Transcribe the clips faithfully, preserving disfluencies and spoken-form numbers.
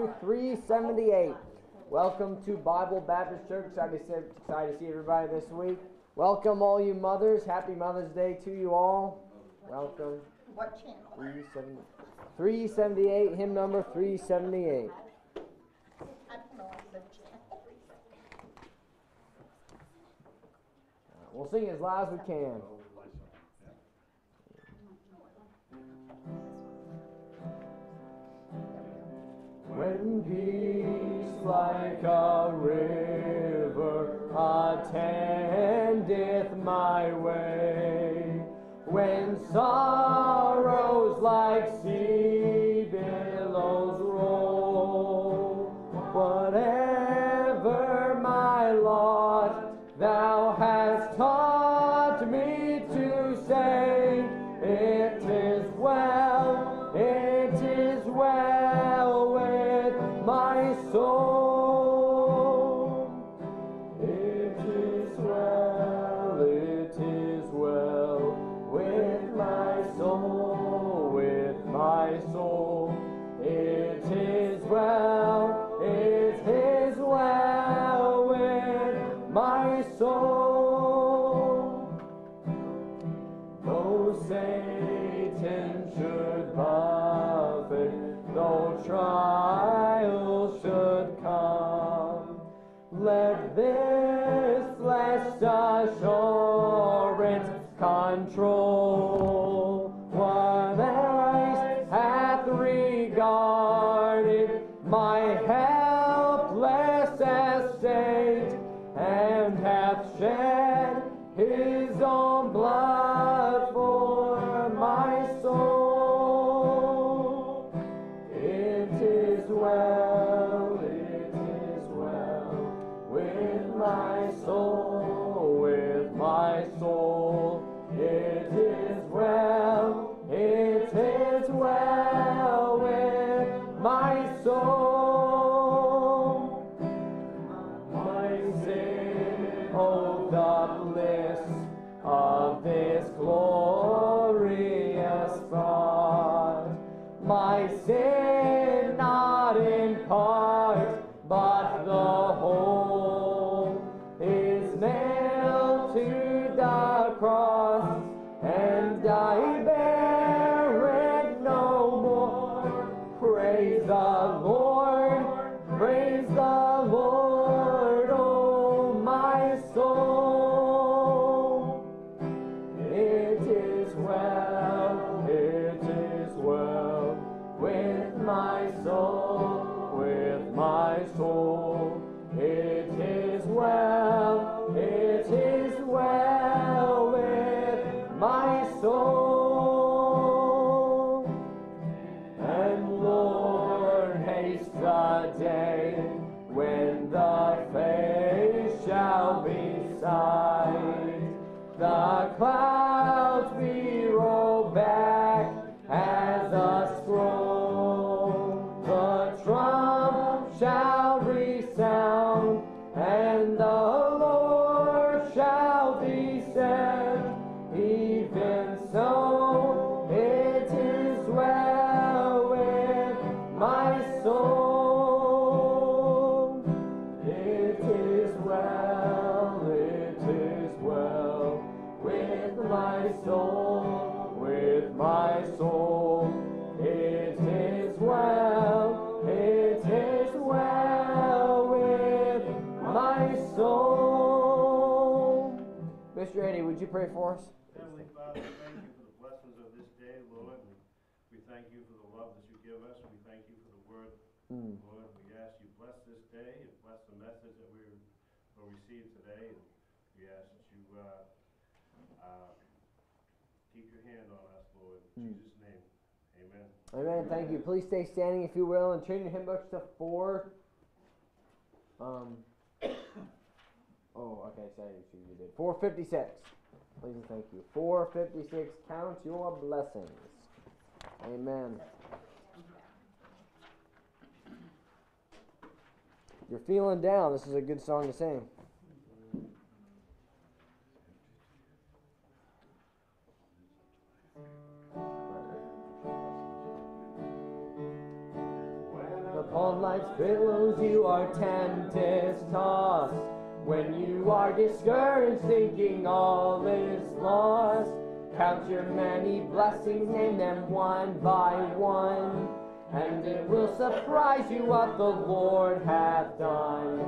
to three seventy-eight. Welcome to Bible Baptist Church. Excited to see everybody this week. Welcome all you mothers. Happy Mother's Day to you all. Welcome. What channel? three seventy-eight, hymn number three seventy-eight. We'll sing as loud as we can. When peace like a river attendeth my way, when sorrows like sea billows roll, whatever my lot, thou hast taught me to say, it is well, it is well with my soul. Trials should come, let this last assurance control what Christ hath regarded my helpless estate, and hath shed his own blood for my soul. Well, it is well with my soul, with my soul. It is well, it is well with my soul. My sin, oh, the bliss of this glorious thought. My sin, not in part, but the whole is nailed to the cross, and I bear it no more. Praise the Lord, praise the Lord, oh my soul. It is well, it is well with my soul, with my soul. It is well, it is well with my soul. And Lord, haste the day when the face shall be sight, the clouds be rolled back as a scroll, shall resound, and the Lord shall descend. Even so, it is well with my soul. It is well, it is well with my soul, with my soul. It is well, it is well with my soul. Mister Eddie, would you pray for us? Heavenly Father, thank you for the blessings of this day, Lord. We thank you for the love that you give us. We thank you for the word, mm. Lord. We ask you bless this day and bless the message that we will receive today. And we ask that you uh, uh, keep your hand on us, Lord. In mm. Jesus' name. Amen. Amen. Thank you. Please stay standing if you will and turn your hymn books to four. Um. Oh, okay. Sorry, you did. Four fifty-six. Please and thank you. Four fifty-six. Count your blessings. Amen. You're feeling down. This is a good song to sing. on life's billows you are tempest-tossed. When you are discouraged, thinking all is lost, count your many blessings, name them one by one, and it will surprise you what the Lord hath done.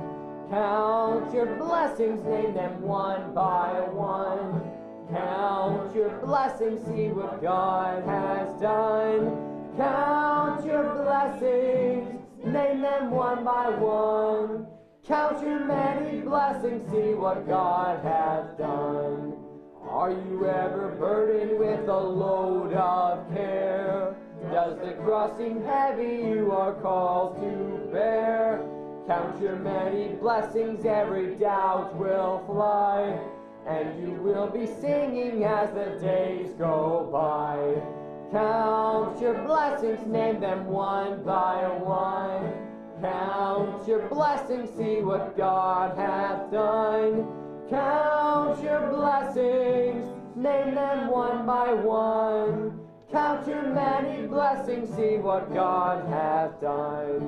Count your blessings, name them one by one. Count your blessings, see what God has done. Count your blessings, name them one by one. Count your many blessings, see what God hath done. Are you ever burdened with a load of care? Does the crossing heavy you are called to bear? Count your many blessings, every doubt will fly, and you will be singing as the days go by. Count your blessings, name them one by one. Count your blessings, see what God hath done. Count your blessings, name them one by one. Count your many blessings, see what God hath done.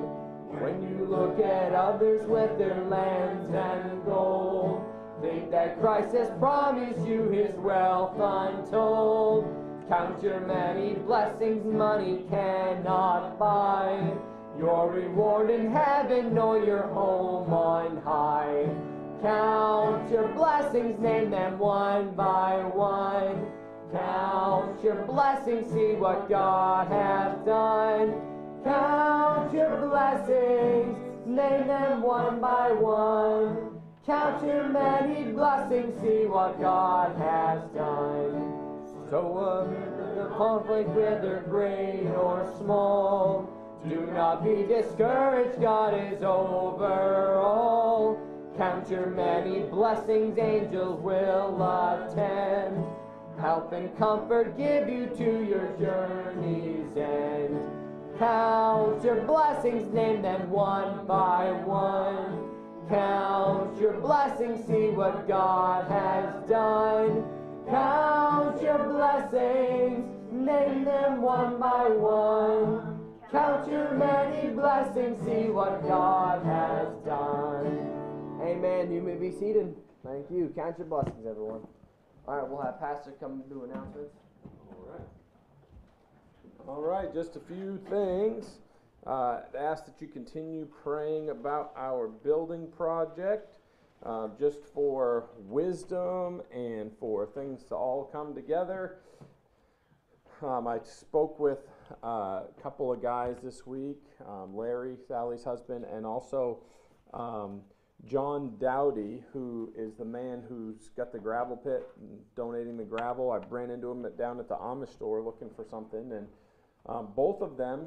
When you look at others with their lands and gold, think that Christ has promised you his wealth untold. Count your many blessings, money cannot buy your reward in heaven or your home on high. Count your blessings, name them one by one. Count your blessings, see what God hath done. Count your blessings, name them one by one. Count your many blessings, see what God has done. So amid the conflict, whether great or small, do not be discouraged, God is over all. Count your many blessings, angels will attend, help and comfort give you to your journey's end. Count your blessings, name them one by one. Count your blessings, see what God has done. Count your blessings, name them one by one. Count your many blessings, see what God has done. Amen. You may be seated. Thank you. Count your blessings, everyone. All right, we'll have Pastor come do announcements. All right. All right, just a few things. Uh, ask that you continue praying about our building project. Uh, just for wisdom and for things to all come together. Um, I spoke with uh, a couple of guys this week, um, Larry, Sally's husband, and also um, John Dowdy, who is the man who's got the gravel pit and donating the gravel. I ran into him at, down at the Amish store looking for something, and um, both of them,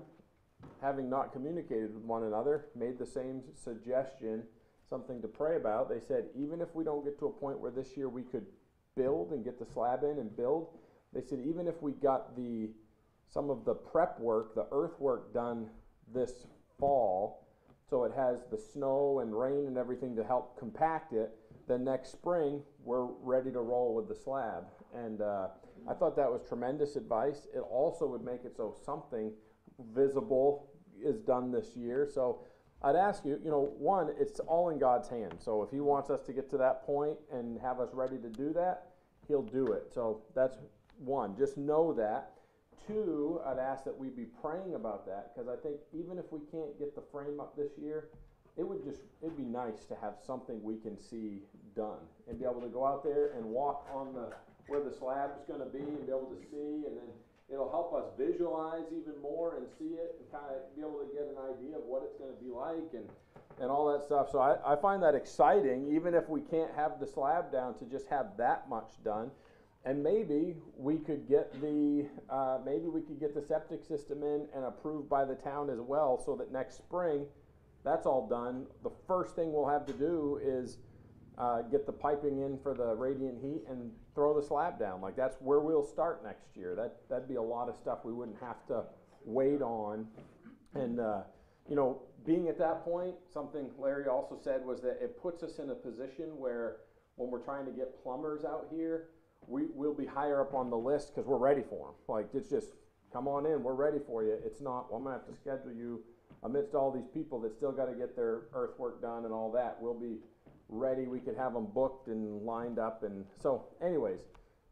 having not communicated with one another, made the same suggestion, something to pray about. They said, even if we don't get to a point where this year we could build and get the slab in and build, they said, even if we got the some of the prep work, the earthwork done this fall, so it has the snow and rain and everything to help compact it, then next spring we're ready to roll with the slab. And uh, I thought that was tremendous advice. It also would make it so something visible is done this year. So I'd ask you, you know, one, it's all in God's hand. So if he wants us to get to that point and have us ready to do that, he'll do it. So that's one. Just know that. Two, I'd ask that we be praying about that, because I think even if we can't get the frame up this year, it would just, it'd be nice to have something we can see done and be able to go out there and walk on the, where the slab is going to be and be able to see, and then it'll help us visualize even more and see it and kind of be able to get an idea of what it's going to be like and, and all that stuff. So I, I find that exciting, even if we can't have the slab down, to just have that much done. And maybe we could get the uh, maybe we could get the septic system in and approved by the town as well, so that next spring that's all done. The first thing we'll have to do is uh, get the piping in for the radiant heat and throw the slab down. Like, that's where we'll start next year. That, that'd be a lot of stuff we wouldn't have to wait on. And, uh, you know, being at that point, something Larry also said was that it puts us in a position where when we're trying to get plumbers out here, we, we'll be higher up on the list because we're ready for them. Like, it's just, come on in, we're ready for you. It's not, well, I'm going to have to schedule you amidst all these people that still got to get their earthwork done and all that, we'll be ready. We could have them booked and lined up. And so anyways,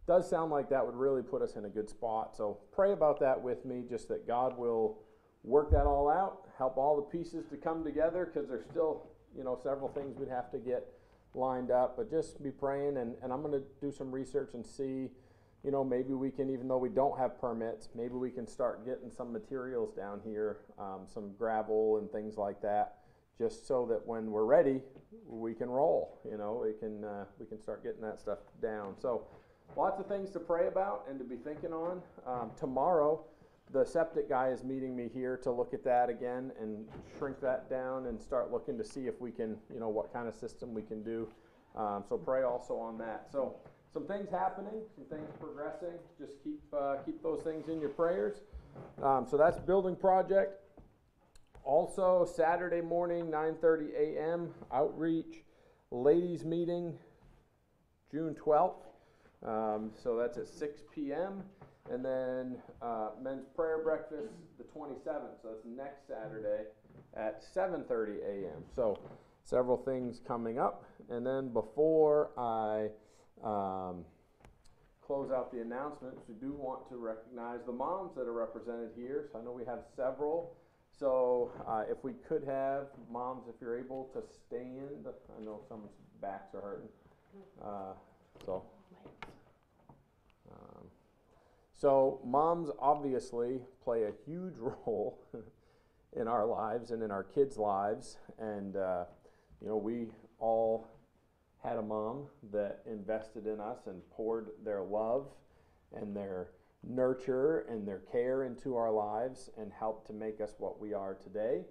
does sound like that would really put us in a good spot. So pray about that with me, just that God will work that all out, help all the pieces to come together, because there's still, you know, several things we'd have to get lined up. But just be praying, and, and I'm going to do some research and see, you know, maybe we can, even though we don't have permits, maybe we can start getting some materials down here, um, some gravel and things like that, just so that when we're ready, we can roll, you know, we can, uh, we can start getting that stuff down. So lots of things to pray about and to be thinking on. Um, tomorrow, the septic guy is meeting me here to look at that again and shrink that down and start looking to see if we can, you know, what kind of system we can do. Um, so pray also on that. So some things happening, some things progressing. Just keep uh, keep those things in your prayers. Um, so that's building project. Also, Saturday morning, nine thirty a m, outreach ladies meeting, June twelfth. Um, so that's at six p m And then uh, men's prayer breakfast, the twenty-seventh. So that's next Saturday at seven thirty a m So several things coming up. And then before I... Um, close out the announcements, we do want to recognize the moms that are represented here. So I know we have several. So uh, if we could have moms, if you're able to stand. I know someone's backs are hurting. Uh, so, um, so moms obviously play a huge role in our lives and in our kids' lives. And uh, you know, we all had a mom that invested in us and poured their love and their nurture and their care into our lives and helped to make us what we are today.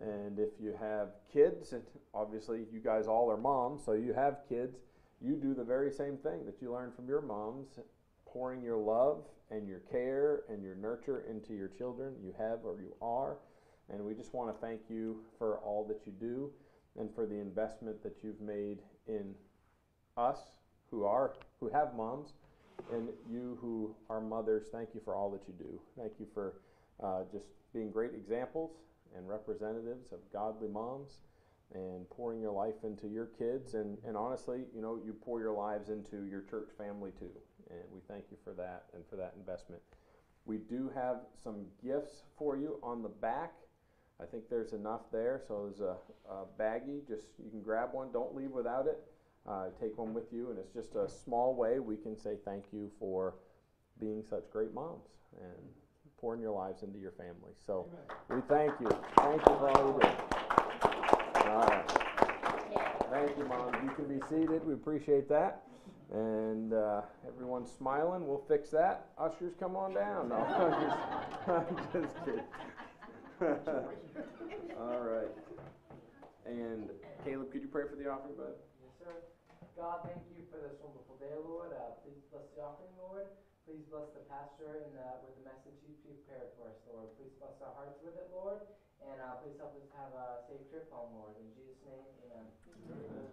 Mm-hmm. And if you have kids, and obviously you guys all are moms, so you have kids, you do the very same thing that you learned from your moms, pouring your love and your care and your nurture into your children. You have, or you are, and we just want to thank you for all that you do and for the investment that you've made in us who are, who have moms, and you who are mothers. Thank you for all that you do. Thank you for uh, just being great examples and representatives of godly moms and pouring your life into your kids. And, and honestly, you know, you pour your lives into your church family too. And we thank you for that and for that investment. We do have some gifts for you on the back. I think there's enough there, so there's a, a baggie. Just, you can grab one. Don't leave without it. Uh, take one with you, and it's just a small way we can say thank you for being such great moms and pouring your lives into your family. So Amen. We thank you. Thank you for all you do. All right. Thank you, Mom. You can be seated. We appreciate that. And uh, everyone's smiling. We'll fix that. Ushers, come on down. No, I'm just, I'm just kidding. All right. And Caleb, could you pray for the offering, bud? Yes, sir. God, thank you for this wonderful day, Lord. Uh, please bless the offering, Lord. Please bless the pastor and uh, with the message you prepared for us, Lord. Please bless our hearts with it, Lord. And uh, please help us have a safe trip home, Lord. In Jesus' name, amen. Amen.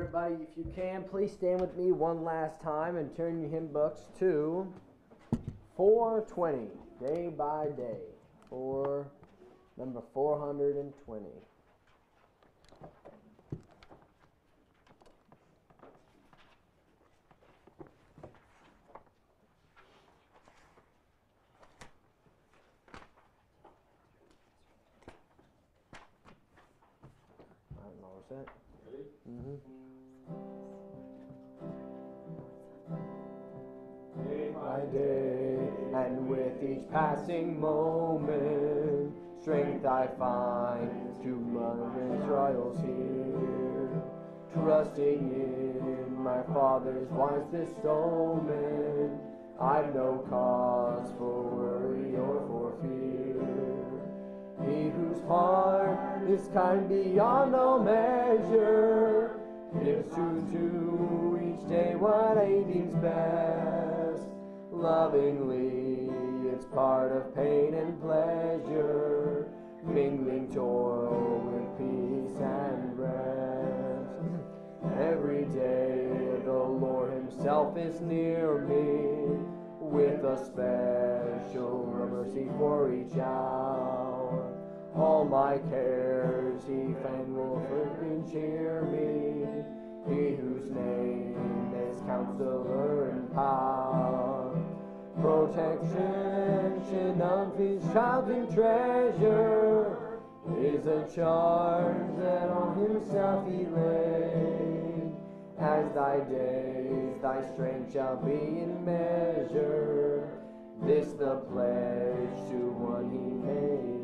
Everybody, if you can, please stand with me one last time and turn your hymn books to four twenty, day by day, for number four twenty. Passing moment, strength I find to run the trials here, trusting in my Father's wise bestowment. I've no cause for worry or for fear. He who His heart is kind beyond all measure. Gives true to each day what he deems best. Lovingly, it's part of pain and pleasure, mingling toil with peace and rest. Every day the Lord Himself is near me, with a special mercy for each hour. All my cares He fain will freely cheer me, He whose name is Counselor and Power. Protection of His shouting treasure is a charge that on Himself He laid. As thy days, thy strength shall be in measure, this the pledge to one He made.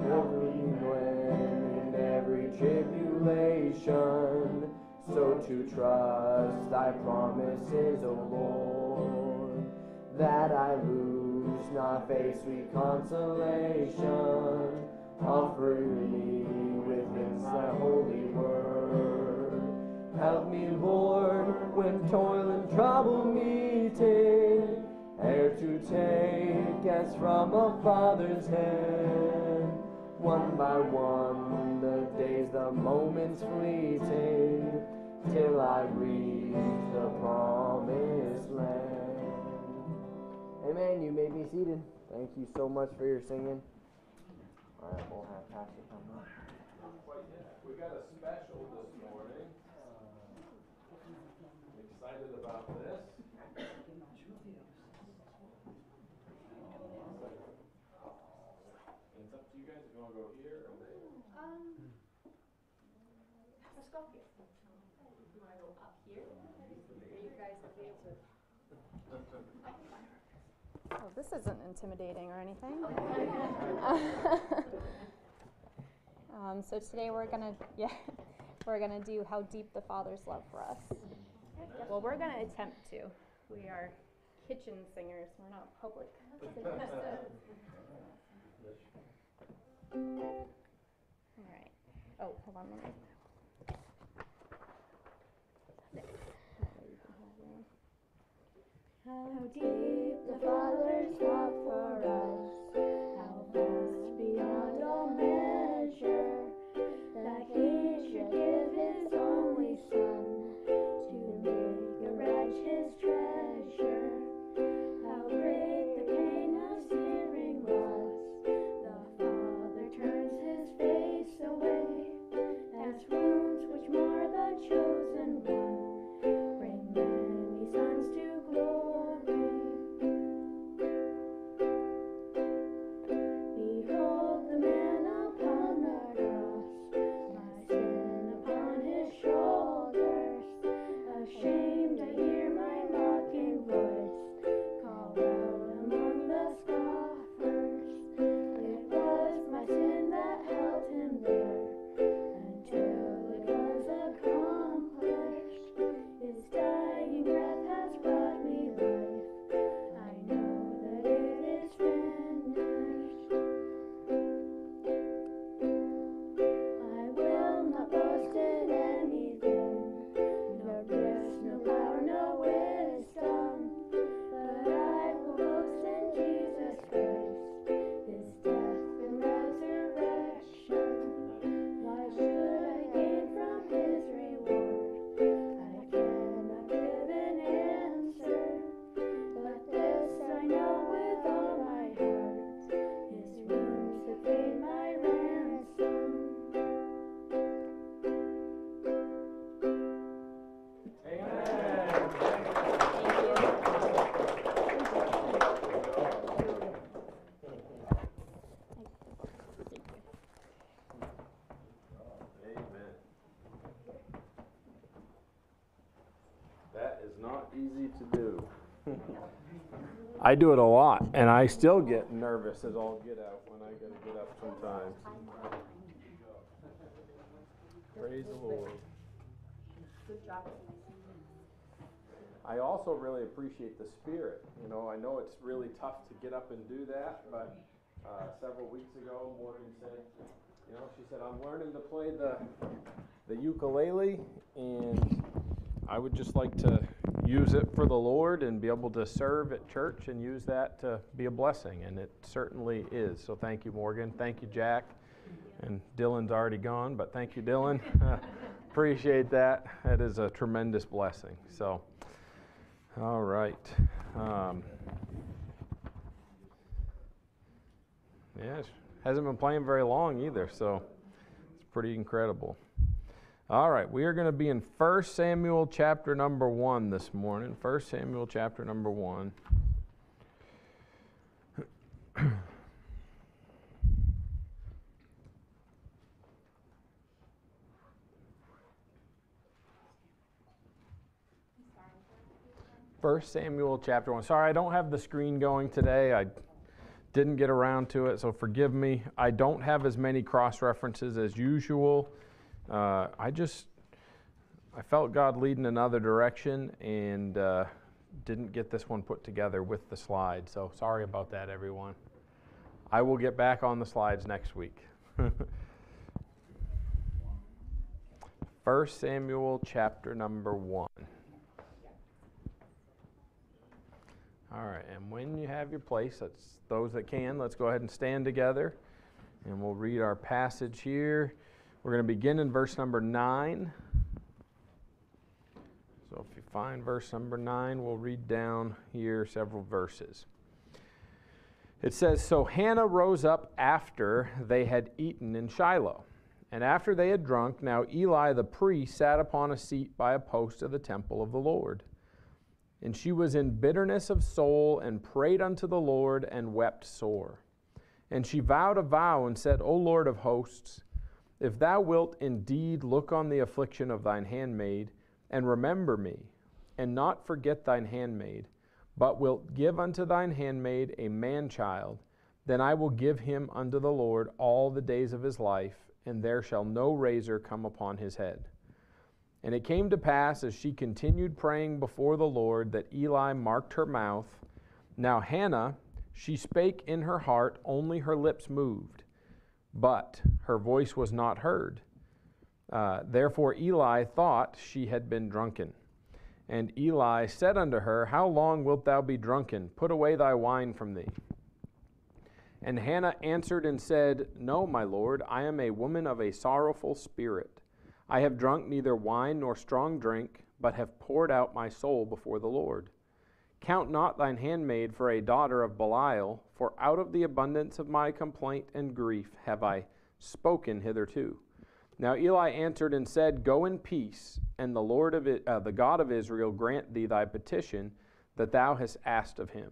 Every when in every tribulation, so to trust thy promises, O Lord, that I lose not faith's sweet consolation, offering me within thy holy word. Help me, Lord, when toil and trouble meeting, ere to take as from a father's hand, one by one the days, the moments fleeting, till I reach the promised land. Amen. You may be seated. Thank you so much for your singing. All right, we'll have Pastor come up. We got a special this morning. Uh, excited about this. It's up to you guys if you want to go here or there. Um, let's go here. Oh, this isn't intimidating or anything. um, so today we're gonna, yeah, we're gonna do how deep the Father's love for us. Well, we're gonna attempt to. We are kitchen singers. We're not public singers. All right. Oh, hold on a minute. How deep the Father's love for us, how vast beyond all measure, that He should give His only Son to make the wretch His treasure. How great the pain of searing loss, the Father turns His face away, as wounds which mar the chosen one. I do it a lot, and I still get nervous as all get out when I gotta get up sometimes. Praise the Lord. Good job. I also really appreciate the Spirit. You know, I know it's really tough to get up and do that, but uh, several weeks ago. Morgan said, you know, she said, I'm learning to play the the ukulele, and I would just like to use it for the Lord and be able to serve at church and use that to be a blessing, and it certainly is. So thank you, Morgan. Thank you, Jack. And Dylan's already gone, but thank you, Dylan. Uh, appreciate that. That is a tremendous blessing. So, all right. Um, yeah, hasn't been playing very long either, so it's pretty incredible. All right, we are going to be in First Samuel chapter number one this morning. First Samuel chapter number one. First Samuel chapter one. Sorry, I don't have the screen going today. I didn't get around to it, so forgive me. I don't have as many cross-references as usual. Uh, I just, I felt God lead in another direction and uh, didn't get this one put together with the slide. So sorry about that, everyone. I will get back on the slides next week. First Samuel chapter number one. All right, and when you have your place, let's, those that can, let's go ahead and stand together, and we'll read our passage here. We're going to begin in verse number nine. So if you find verse number nine, we'll read down here several verses. It says, "So Hannah rose up after they had eaten in Shiloh, and after they had drunk, now Eli the priest sat upon a seat by a post of the temple of the Lord. And she was in bitterness of soul, and prayed unto the Lord, and wept sore. And she vowed a vow, and said, O Lord of hosts, if thou wilt indeed look on the affliction of thine handmaid, and remember me, and not forget thine handmaid, but wilt give unto thine handmaid a man-child, then I will give him unto the Lord all the days of his life, and there shall no razor come upon his head. And it came to pass, as she continued praying before the Lord, that Eli marked her mouth. Now Hannah, she spake in her heart, only her lips moved, but her voice was not heard. Uh, therefore Eli thought she had been drunken. And Eli said unto her, How long wilt thou be drunken? Put away thy wine from thee. And Hannah answered and said, No, my Lord, I am a woman of a sorrowful spirit. I have drunk neither wine nor strong drink, but have poured out my soul before the Lord. Count not thine handmaid for a daughter of Belial, for out of the abundance of my complaint and grief have I spoken hitherto. Now Eli answered and said, Go in peace, and the Lord of it, uh, the God of Israel grant thee thy petition that thou hast asked of him.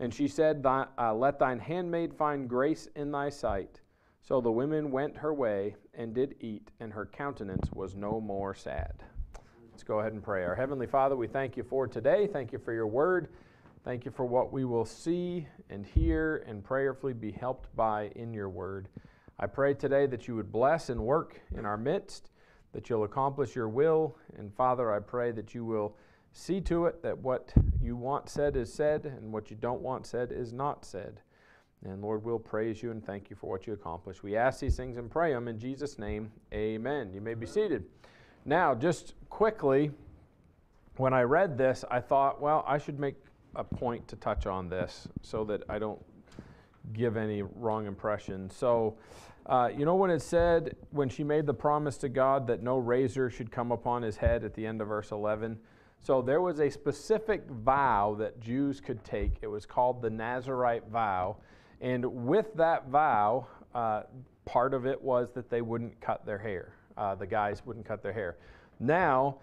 And she said, Th- uh, Let thine handmaid find grace in thy sight. So the woman went her way and did eat, and her countenance was no more sad." Let's go ahead and pray. Our Heavenly Father, we thank you for today. Thank you for your word. Thank you for what we will see and hear and prayerfully be helped by in your word. I pray today that you would bless and work in our midst, that you'll accomplish your will. And Father, I pray that you will see to it that what you want said is said, and what you don't want said is not said. And Lord, we'll praise you and thank you for what you accomplished. We ask these things and pray them in Jesus' name. Amen. You may be seated. Now, just quickly, when I read this, I thought, well, I should make a point to touch on this so that I don't give any wrong impression. So, uh, you know when it said, when she made the promise to God that no razor should come upon his head at the end of verse eleven? So there was a specific vow that Jews could take. It was called the Nazirite vow. And with that vow, uh, part of it was that they wouldn't cut their hair. Uh, the guys wouldn't cut their hair. Now,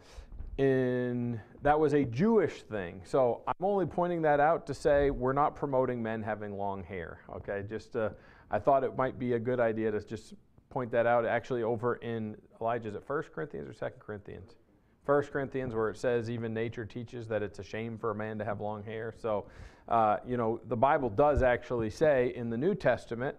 in that was a Jewish thing. So I'm only pointing that out to say we're not promoting men having long hair. Okay, just uh, I thought it might be a good idea to just point that out. Actually, over in Elijah, is it First Corinthians or Second Corinthians? First Corinthians, where it says even nature teaches that it's a shame for a man to have long hair. So, uh, you know, the Bible does actually say in the New Testament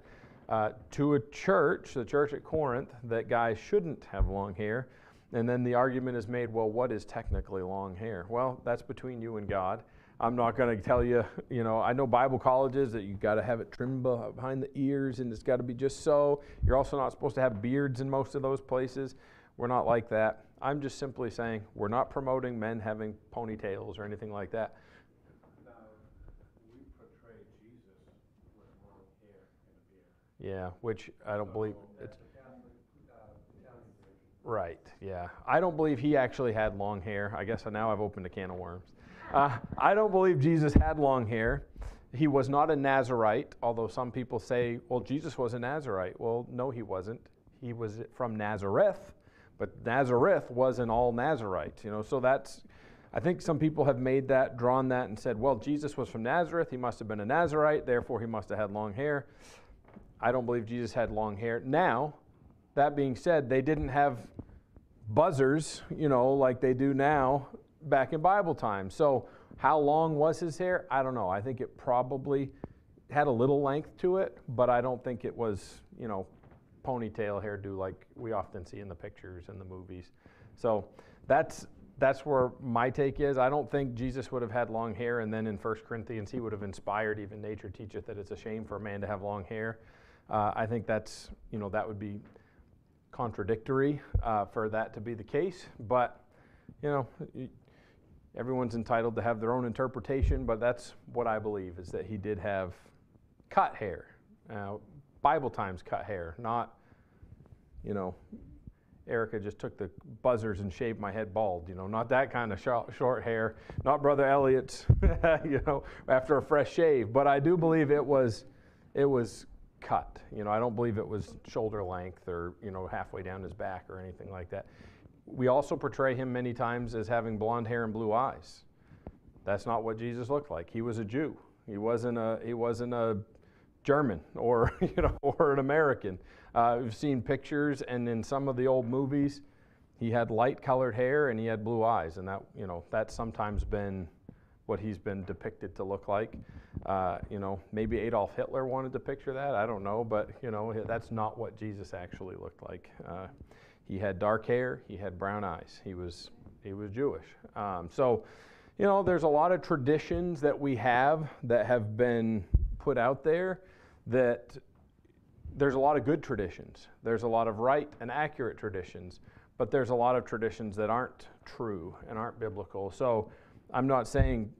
uh, to a church, the church at Corinth, that guys shouldn't have long hair. And then the argument is made, well, what is technically long hair? Well, that's between you and God. I'm not going to tell you, you know, I know Bible colleges that you've got to have it trimmed behind the ears and it's got to be just so. You're also not supposed to have beards in most of those places. We're not like that. I'm just simply saying we're not promoting men having ponytails or anything like that. Now, we portray Jesus with long hair and a beard. Yeah, which I don't so believe. It's, right, yeah. I don't believe he actually had long hair. I guess now I've opened a can of worms. Uh, I don't believe Jesus had long hair. He was not a Nazirite, although some people say, well, Jesus was a Nazirite. Well, no, he wasn't. He was from Nazareth, but Nazareth was an all Nazirite. You know, so that's, I think some people have made that, drawn that and said, well, Jesus was from Nazareth. He must have been a Nazirite. Therefore, he must have had long hair. I don't believe Jesus had long hair. Now, that being said, they didn't have buzzers, you know, like they do now back in Bible times. So how long was his hair? I don't know. I think it probably had a little length to it, but I don't think it was, you know, ponytail hairdo like we often see in the pictures and the movies. So that's that's where my take is. I don't think Jesus would have had long hair, and then in First Corinthians he would have inspired, even nature teacheth that it's a shame for a man to have long hair. Uh, I think that's, you know, that would be contradictory uh, for that to be the case, but you know, everyone's entitled to have their own interpretation, but that's what I believe, is that he did have cut hair, uh, Bible times cut hair, not, you know, Erica just took the buzzers and shaved my head bald, you know, not that kind of short, short hair, not Brother Elliot's, you know, after a fresh shave, but I do believe it was, it was cut. You know, I don't believe it was shoulder length or, you know, halfway down his back or anything like that. We also portray him many times as having blonde hair and blue eyes. That's not what Jesus looked like. He was a Jew. He wasn't a, he wasn't a German or, you know, or an American. Uh, we've seen pictures, and in some of the old movies, he had light colored hair and he had blue eyes, and that, you know, that's sometimes been what he's been depicted to look like. Uh, you know, maybe Adolf Hitler wanted to picture that, I don't know, but you know, that's not what Jesus actually looked like. Uh, he had dark hair, he had brown eyes, he was, he was Jewish. Um, so, you know, there's a lot of traditions that we have that have been put out there, that there's a lot of good traditions, there's a lot of right and accurate traditions, but there's a lot of traditions that aren't true and aren't biblical. So, I'm not saying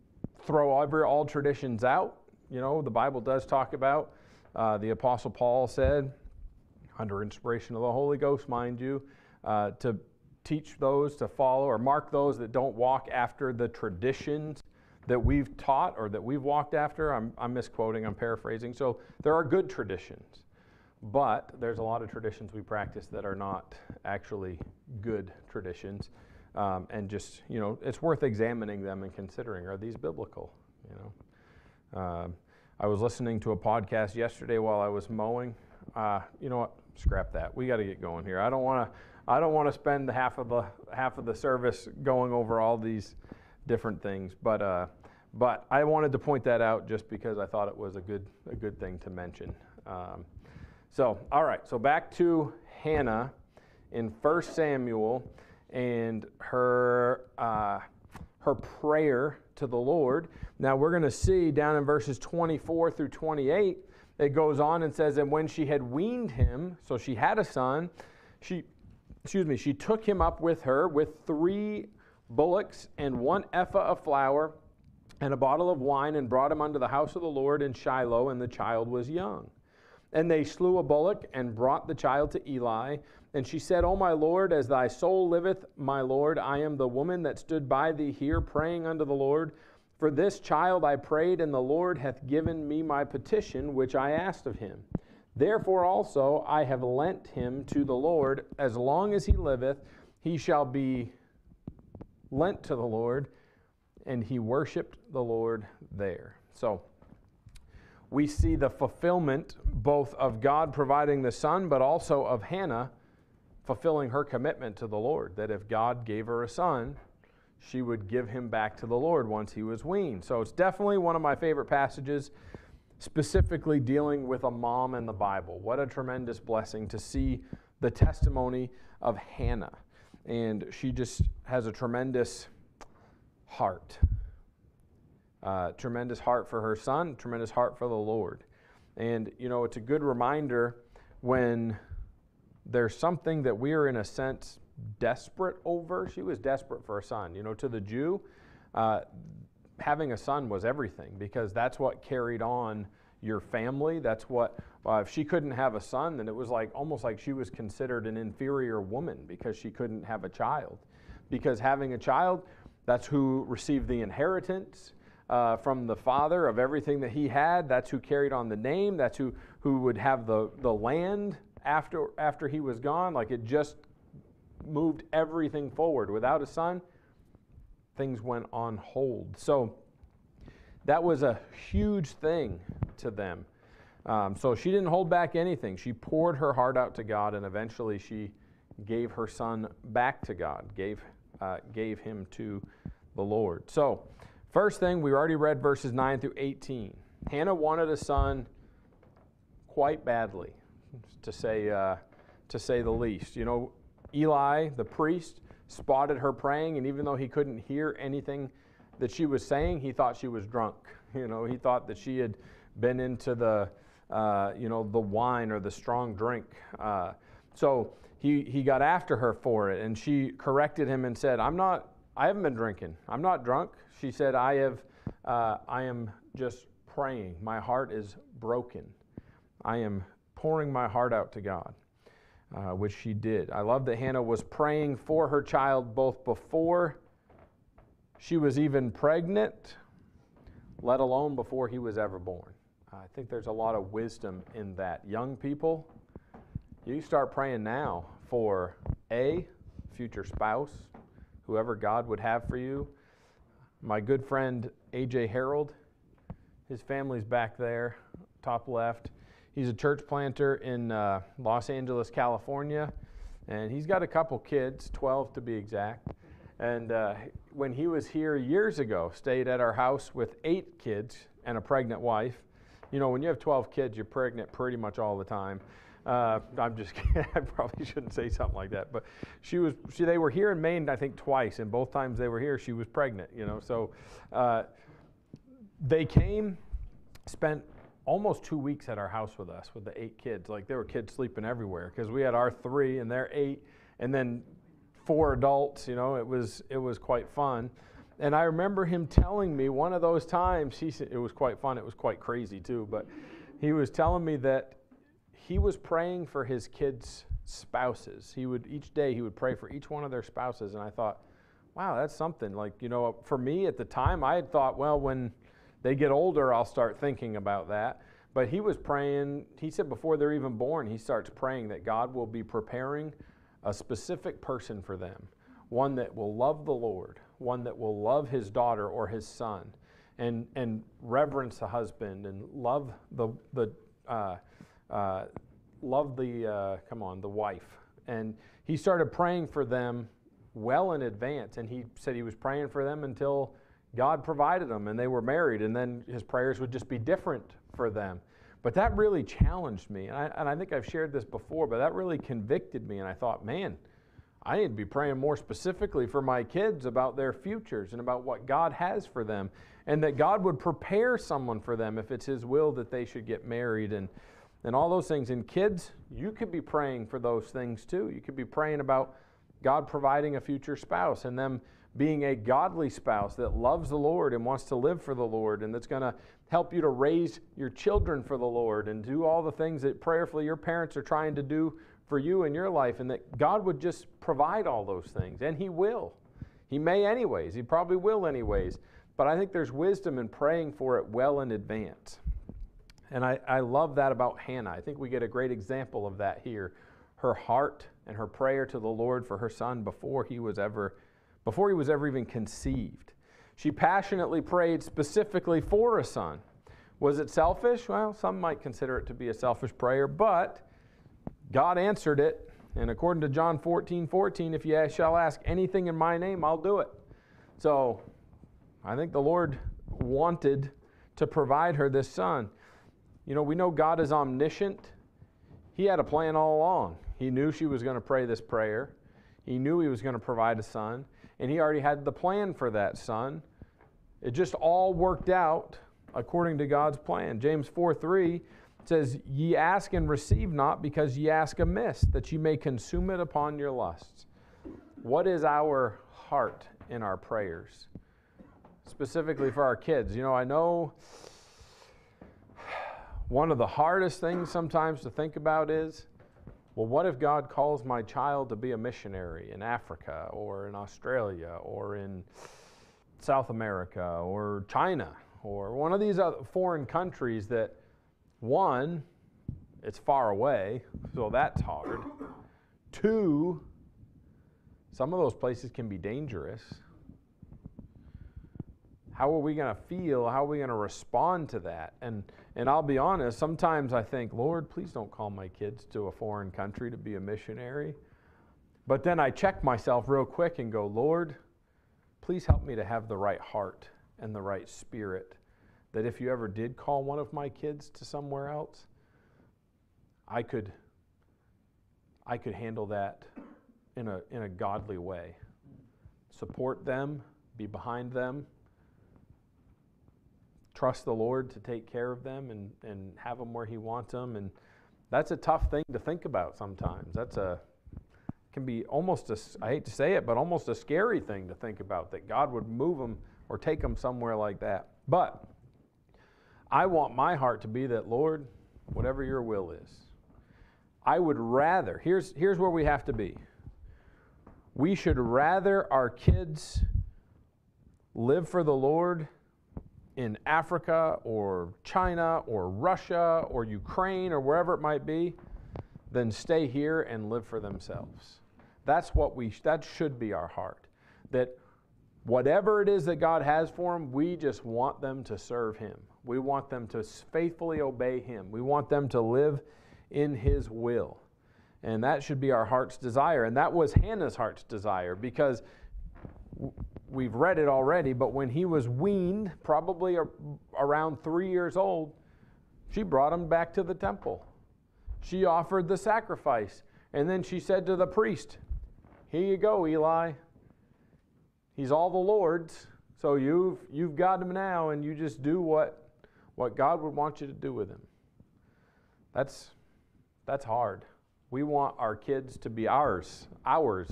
throw every, all traditions out. You know, the Bible does talk about, uh, the Apostle Paul said, under inspiration of the Holy Ghost, mind you, uh, to teach those, to follow or mark those that don't walk after the traditions that we've taught or that we've walked after. I'm, I'm misquoting, I'm paraphrasing. So there are good traditions, but there's a lot of traditions we practice that are not actually good traditions. Um, and just, you know, it's worth examining them and considering, are these biblical? You know, uh, I was listening to a podcast yesterday while I was mowing. Uh, you know what? Scrap that. We got to get going here. I don't want to. I don't want to spend half of the half of the service going over all these different things. But uh, but I wanted to point that out just because I thought it was a good a good thing to mention. Um, so all right. So back to Hannah in First Samuel. And her uh, her prayer to the Lord. Now we're going to see down in verses twenty-four through twenty-eight, it goes on and says, and when she had weaned him, so she had a son, she, excuse me, she took him up with her with three bullocks and one ephah of flour and a bottle of wine, and brought him unto the house of the Lord in Shiloh, and the child was young. And they slew a bullock and brought the child to Eli. And she said, O my Lord, as thy soul liveth, my Lord, I am the woman that stood by thee here praying unto the Lord. For this child I prayed, and the Lord hath given me my petition, which I asked of him. Therefore also I have lent him to the Lord. As long as he liveth, he shall be lent to the Lord. And he worshipped the Lord there. So we see the fulfillment both of God providing the son, but also of Hannah fulfilling her commitment to the Lord, that if God gave her a son, she would give him back to the Lord once he was weaned. So it's definitely one of my favorite passages, specifically dealing with a mom in the Bible. What a tremendous blessing to see the testimony of Hannah. And she just has a tremendous heart. uh, tremendous heart for her son, tremendous heart for the Lord. And, you know, it's a good reminder when there's something that we are, in a sense, desperate over. She was desperate for a son. You know, to the Jew, uh, having a son was everything, because that's what carried on your family. That's what, uh, if she couldn't have a son, then it was like almost like she was considered an inferior woman because she couldn't have a child. Because having a child, that's who received the inheritance uh, from the father of everything that he had. That's who carried on the name. That's who, who would have the, the land after, after he was gone. Like, it just moved everything forward. Without a son, things went on hold. So that was a huge thing to them. Um, so she didn't hold back anything. She poured her heart out to God, and eventually she gave her son back to God, gave, uh, gave him to the Lord. So first thing, we already read verses nine through eighteen. Hannah wanted a son quite badly, to say, uh, to say the least. You know, Eli, the priest, spotted her praying, and even though he couldn't hear anything that she was saying, he thought she was drunk. You know, he thought that she had been into the, uh, you know, the wine or the strong drink. Uh, so he, he got after her for it, and she corrected him and said, I'm not, I haven't been drinking. I'm not drunk. She said, I have, uh, I am just praying. My heart is broken. I am pouring my heart out to God, uh, which she did. I love that Hannah was praying for her child both before she was even pregnant, let alone before he was ever born. I think there's a lot of wisdom in that. Young people, you start praying now for a future spouse, whoever God would have for you. My good friend A J Harold, his family's back there, top left. He's a church planter in uh, Los Angeles, California, and he's got a couple kids, twelve to be exact. And uh, when he was here years ago, stayed at our house with eight kids and a pregnant wife. You know, when you have twelve kids, you're pregnant pretty much all the time. Uh, I'm just kidding. I probably shouldn't say something like that. But she was, she, they were here in Maine, I think, twice. And both times they were here, she was pregnant, you know. So uh, they came, spent almost two weeks at our house with us, with the eight kids. Like, there were kids sleeping everywhere, because we had our three and their eight. And then four adults, you know, it was, it was quite fun. And I remember him telling me one of those times, he said, it was quite fun, it was quite crazy too, but he was telling me that he was praying for his kids' spouses. He would, each day he would pray for each one of their spouses, and I thought, wow, that's something. Like, you know, for me at the time, I had thought, well, when they get older, I'll start thinking about that. But he was praying, he said before they're even born, he starts praying that God will be preparing a specific person for them, one that will love the Lord, one that will love his daughter or his son, and, and reverence the husband, and love the, the, uh, uh, love the uh, come on, the wife. And he started praying for them well in advance, and he said he was praying for them until God provided them and they were married, and then his prayers would just be different for them. But that really challenged me, and I, and I think I've shared this before, but that really convicted me, and I thought, man, I need to be praying more specifically for my kids about their futures and about what God has for them, and that God would prepare someone for them if it's his will that they should get married, and, and all those things. And kids, you could be praying for those things too. You could be praying about God providing a future spouse, and them being a godly spouse that loves the Lord and wants to live for the Lord, and that's going to help you to raise your children for the Lord and do all the things that prayerfully your parents are trying to do for you in your life, and that God would just provide all those things, and he will. He may anyways. He probably will anyways. But I think there's wisdom in praying for it well in advance. And I, I love that about Hannah. I think we get a great example of that here. Her heart and her prayer to the Lord for her son before he was ever before he was ever even conceived. She passionately prayed specifically for a son. Was it selfish? Well, some might consider it to be a selfish prayer, but God answered it. And according to John fourteen fourteen, if you shall ask anything in my name, I'll do it. So I think the Lord wanted to provide her this son. You know, we know God is omniscient. He had a plan all along. He knew she was going to pray this prayer. He knew he was going to provide a son. And he already had the plan for that son. It just all worked out according to God's plan. James four three says, "Ye ask and receive not, because ye ask amiss, that ye may consume it upon your lusts." What is our heart in our prayers? Specifically for our kids. You know, I know one of the hardest things sometimes to think about is, well, what if God calls my child to be a missionary in Africa or in Australia or in South America or China or one of these other foreign countries that, one, it's far away, so that's hard. Two, some of those places can be dangerous. How are we going to feel? How are we going to respond to that? And and I'll be honest, sometimes I think, Lord, please don't call my kids to a foreign country to be a missionary. But then I check myself real quick and go, Lord, please help me to have the right heart and the right spirit, that if you ever did call one of my kids to somewhere else, I could, I could handle that in a, in a godly way. Support them, be behind them, trust the Lord to take care of them and, and have them where He wants them. And that's a tough thing to think about sometimes. That's a, can be almost a, I hate to say it, but almost a scary thing to think about, that God would move them or take them somewhere like that. But I want my heart to be that, Lord, whatever your will is. I would rather, here's, here's where we have to be. We should rather our kids live for the Lord in Africa or China or Russia or Ukraine or wherever it might be, then stay here and live for themselves. That's what we, that should be our heart. That whatever it is that God has for them, we just want them to serve Him. We want them to faithfully obey Him. We want them to live in His will. And that should be our heart's desire. And that was Hannah's heart's desire, because we've read it already, but when he was weaned, probably around three years old, she brought him back to the temple. She offered the sacrifice. And then she said to the priest, "Here you go, Eli. He's all the Lord's, so you've, you've got him now, and you just do what, what God would want you to do with him." That's, that's hard. We want our kids to be ours, ours.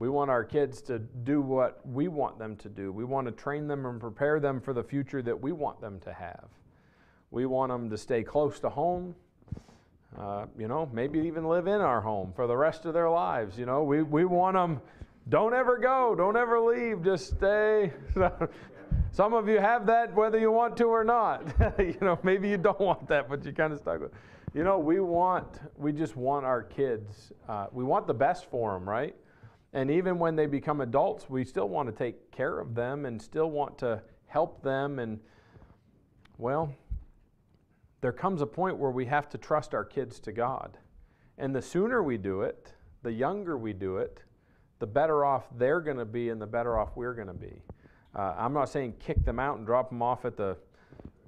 We want our kids to do what we want them to do. We want to train them and prepare them for the future that we want them to have. We want them to stay close to home, uh, you know, maybe even live in our home for the rest of their lives. You know, we, we want them, don't ever go, don't ever leave, just stay. Some of you have that whether you want to or not. You know, maybe you don't want that, but you're kind of stuck with it. You know, we want, we just want our kids, uh, we want the best for them, right? And even when they become adults, we still want to take care of them and still want to help them. And, well, there comes a point where we have to trust our kids to God. And the sooner we do it, the younger we do it, the better off they're going to be and the better off we're going to be. Uh, I'm not saying kick them out and drop them off at the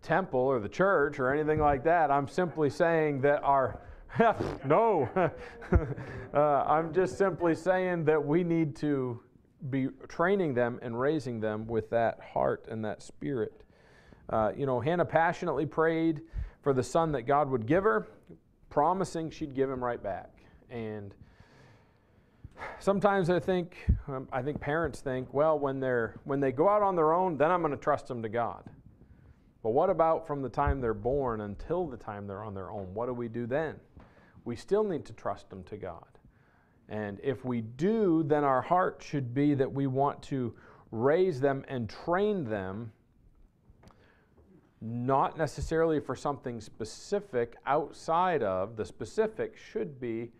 temple or the church or anything like that. I'm simply saying that our... no, uh, I'm just simply saying that we need to be training them and raising them with that heart and that spirit. Uh, you know, Hannah passionately prayed for the son that God would give her, promising she'd give him right back. And sometimes I think, um, I think parents think, well, when they're when they go out on their own, then I'm going to trust them to God. But what about from the time they're born until the time they're on their own? What do we do then? We still need to trust them to God. And if we do, then our heart should be that we want to raise them and train them, not necessarily for something specific outside of the specific, should be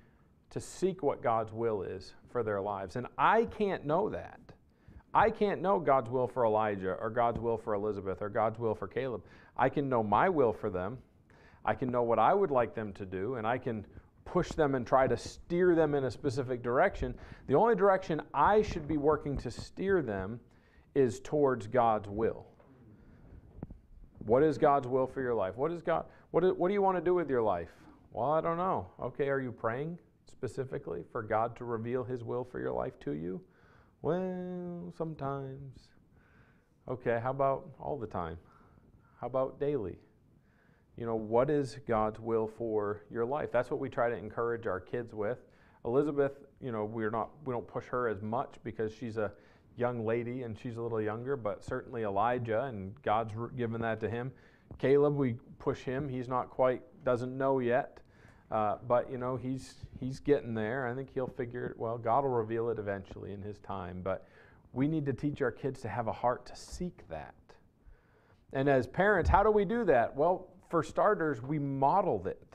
to seek what God's will is for their lives. And I can't know that. I can't know God's will for Elijah or God's will for Elizabeth or God's will for Caleb. I can know my will for them. I can know what I would like them to do, and I can push them and try to steer them in a specific direction. The only direction I should be working to steer them is towards God's will. What is God's will for your life? What is God? What do, what do you want to do with your life? Well, I don't know. Okay, are you praying specifically for God to reveal His will for your life to you? Well, sometimes. Okay, how about all the time? How about daily? You know, what is God's will for your life? That's what we try to encourage our kids with. Elizabeth, you know, we're not, we don't push her as much because she's a young lady and she's a little younger, but certainly Elijah, and God's given that to him. Caleb, we push him. He's not quite, doesn't know yet, uh, but, you know, he's, he's getting there. I think he'll figure it, well, God will reveal it eventually in his time, but we need to teach our kids to have a heart to seek that. And as parents, how do we do that? Well, for starters, we model it.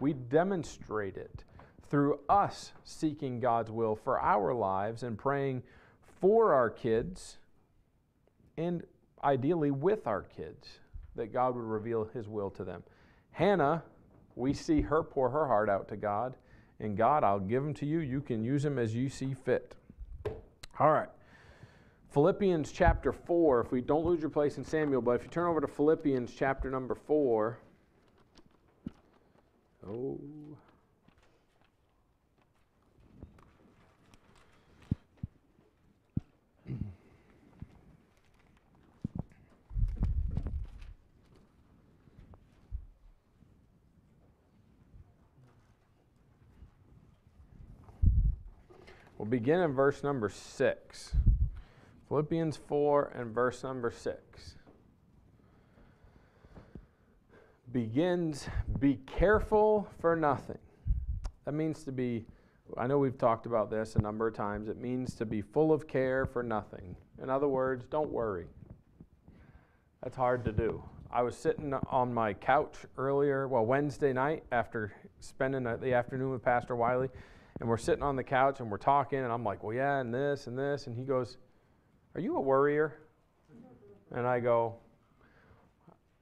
We demonstrate it through us seeking God's will for our lives and praying for our kids and ideally with our kids, that God would reveal his will to them. Hannah, we see her pour her heart out to God, and God, I'll give them to you. You can use them as you see fit. All right. Philippians chapter four, if we don't lose your place in Samuel, but if you turn over to Philippians chapter number four. Oh. We'll begin in verse number six. Philippians four and verse number six. Begins, be careful for nothing. That means to be, I know we've talked about this a number of times, it means to be full of care for nothing. In other words, don't worry. That's hard to do. I was sitting on my couch earlier, well, Wednesday night, after spending the afternoon with Pastor Wiley, and we're sitting on the couch and we're talking, and I'm like, well, yeah, and this and this, and he goes, are you a worrier? And I go,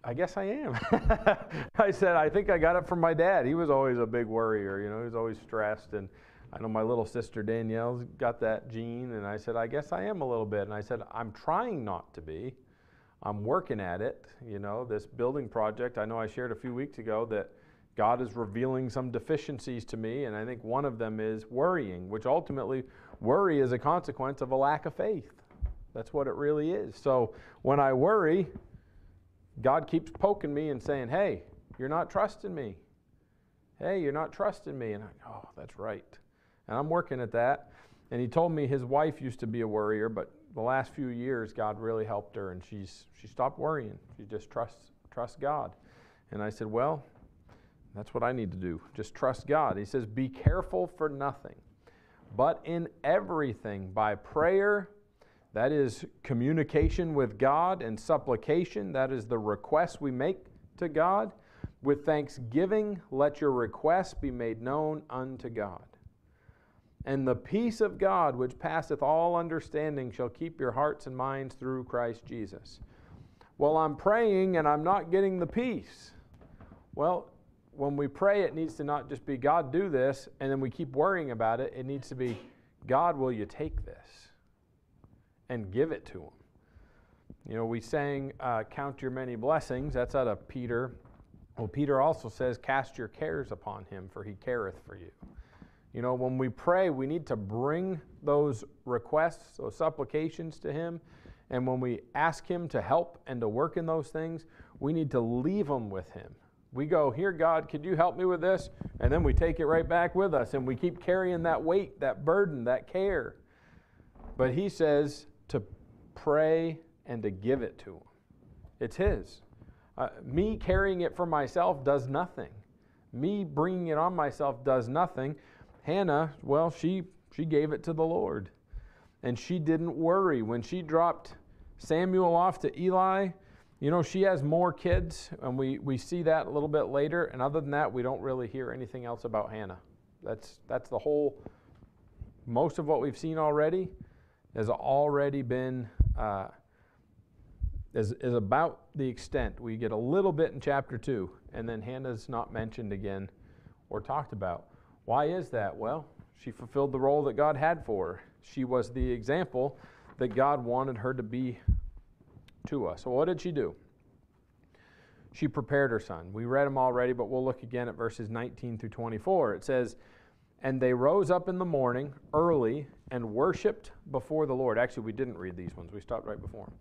I guess I am. I said, I think I got it from my dad. He was always a big worrier, you know, he was always stressed. And I know my little sister Danielle's got that gene. And I said, I guess I am a little bit. And I said, I'm trying not to be. I'm working at it. You know, this building project, I know I shared a few weeks ago that God is revealing some deficiencies to me. And I think one of them is worrying, which ultimately worry is a consequence of a lack of faith. That's what it really is. So when I worry, God keeps poking me and saying, hey, you're not trusting me. Hey, you're not trusting me. And I go, oh, that's right. And I'm working at that. And he told me his wife used to be a worrier, but the last few years, God really helped her, and she's she stopped worrying. She just trusts, trusts God. And I said, well, that's what I need to do. Just trust God. He says, be careful for nothing, but in everything by prayer, that is communication with God, and supplication. That is the request we make to God. With thanksgiving, let your requests be made known unto God. And the peace of God, which passeth all understanding, shall keep your hearts and minds through Christ Jesus. Well, I'm praying and I'm not getting the peace. Well, when we pray, it needs to not just be, God, do this, and then we keep worrying about it. It needs to be, God, will you take this and give it to him? You know, we sang, uh, count your many blessings. That's out of Peter. Well, Peter also says, cast your cares upon him, for he careth for you. You know, when we pray, we need to bring those requests, those supplications to him. And when we ask him to help and to work in those things, we need to leave them with him. We go, here, God, could you help me with this? And then we take it right back with us. And we keep carrying that weight, that burden, that care. But he says, to pray and to give it to him. It's his. Uh, me carrying it for myself does nothing. Me bringing it on myself does nothing. Hannah, well, she, she gave it to the Lord. And she didn't worry. When she dropped Samuel off to Eli, you know, she has more kids, and we, we see that a little bit later. And other than that, we don't really hear anything else about Hannah. That's, that's the whole, most of what we've seen already has already been, uh, is, is about the extent. We get a little bit in chapter two, and then Hannah's not mentioned again or talked about. Why is that? Well, she fulfilled the role that God had for her. She was the example that God wanted her to be to us. So what did she do? She prepared her son. We read them already, but we'll look again at verses nineteen through twenty-four. It says, And they rose up in the morning early and worshipped before the Lord. Actually, we didn't read these ones. We stopped right before them.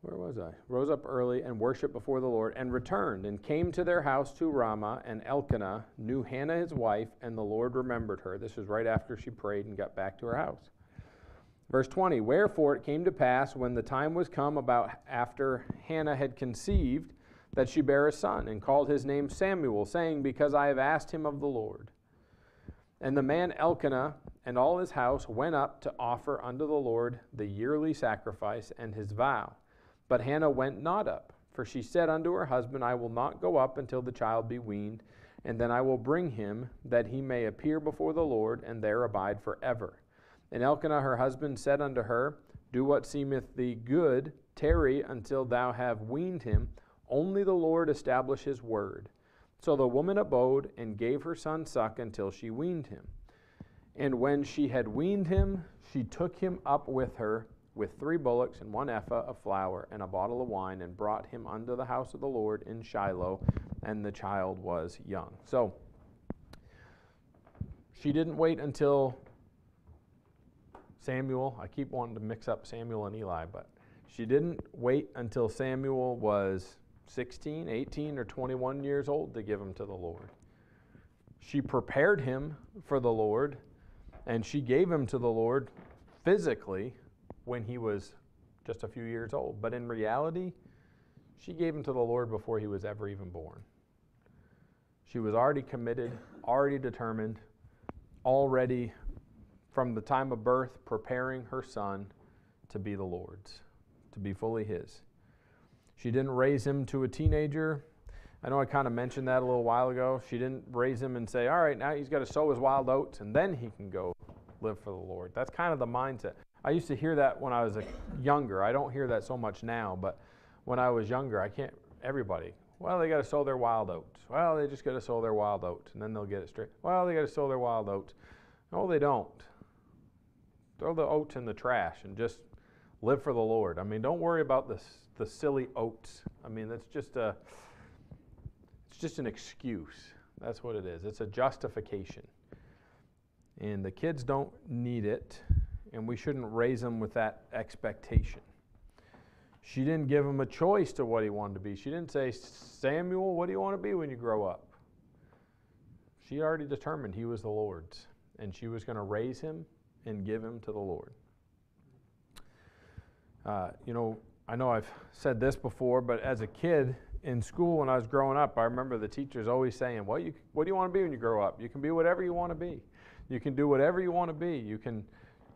Where was I? Rose up early and worshipped before the Lord and returned and came to their house to Ramah, and Elkanah knew Hannah his wife, and the Lord remembered her. This was right after she prayed and got back to her house. Verse twenty, wherefore it came to pass when the time was come about after Hannah had conceived that she bare a son, and called his name Samuel, saying, because I have asked him of the Lord. And the man Elkanah and all his house went up to offer unto the Lord the yearly sacrifice and his vow. But Hannah went not up, for she said unto her husband, I will not go up until the child be weaned, and then I will bring him, that he may appear before the Lord, and there abide forever. And Elkanah her husband said unto her, do what seemeth thee good, tarry until thou have weaned him, only the Lord establish his word. So the woman abode and gave her son suck until she weaned him. And when she had weaned him, she took him up with her with three bullocks and one ephah of flour and a bottle of wine, and brought him unto the house of the Lord in Shiloh, and the child was young. So she didn't wait until Samuel. I keep wanting to mix up Samuel and Eli, but she didn't wait until Samuel was sixteen, eighteen, or twenty-one years old to give him to the Lord. She prepared him for the Lord, and she gave him to the Lord physically when he was just a few years old. But in reality, she gave him to the Lord before he was ever even born. She was already committed, already determined, already from the time of birth preparing her son to be the Lord's, to be fully his. She didn't raise him to a teenager. I know I kind of mentioned that a little while ago. She didn't raise him and say, all right, now he's got to sow his wild oats and then he can go live for the Lord. That's kind of the mindset. I used to hear that when I was a younger. I don't hear that so much now, but when I was younger, I can't, everybody, well, they got to sow their wild oats. Well, they just got to sow their wild oats and then they'll get it straight. Well, they got to sow their wild oats. No, they don't. Throw the oats in the trash and just live for the Lord. I mean, don't worry about this. The silly oats. I mean, that's just a, it's just an excuse. That's what it is. It's a justification. And the kids don't need it, and we shouldn't raise them with that expectation. She didn't give him a choice to what he wanted to be. She didn't say, Samuel, what do you want to be when you grow up? She already determined he was the Lord's, and she was going to raise him and give him to the Lord. Uh, you know, I know I've said this before, but as a kid in school when I was growing up, I remember the teachers always saying, well, you, what do you want to be when you grow up? You can be whatever you want to be. You can do whatever you want to be. You can,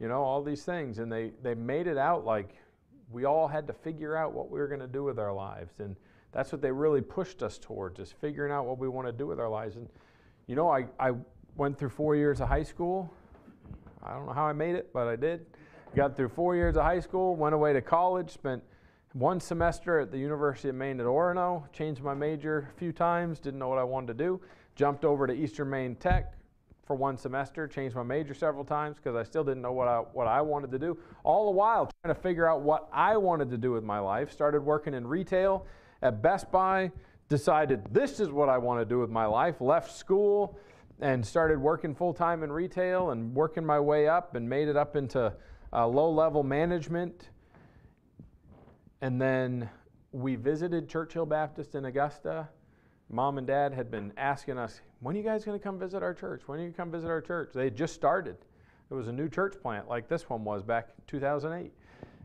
you know, all these things. And they, they made it out like we all had to figure out what we were going to do with our lives. And that's what they really pushed us towards, is figuring out what we want to do with our lives. And, you know, I, I went through four years of high school. I don't know how I made it, but I did. Got through four years of high school, went away to college, spent one semester at the University of Maine at Orono, changed my major a few times, didn't know what I wanted to do, jumped over to Eastern Maine Tech for one semester, changed my major several times because I still didn't know what I, what I wanted to do. All the while trying to figure out what I wanted to do with my life. Started working in retail at Best Buy, decided this is what I want to do with my life, left school and started working full-time in retail and working my way up and made it up into uh, low-level management. And then we visited Churchill Baptist in Augusta. Mom and Dad had been asking us, when are you guys going to come visit our church? When are you going to come visit our church? They had just started. It was a new church plant like this one was back in two thousand eight.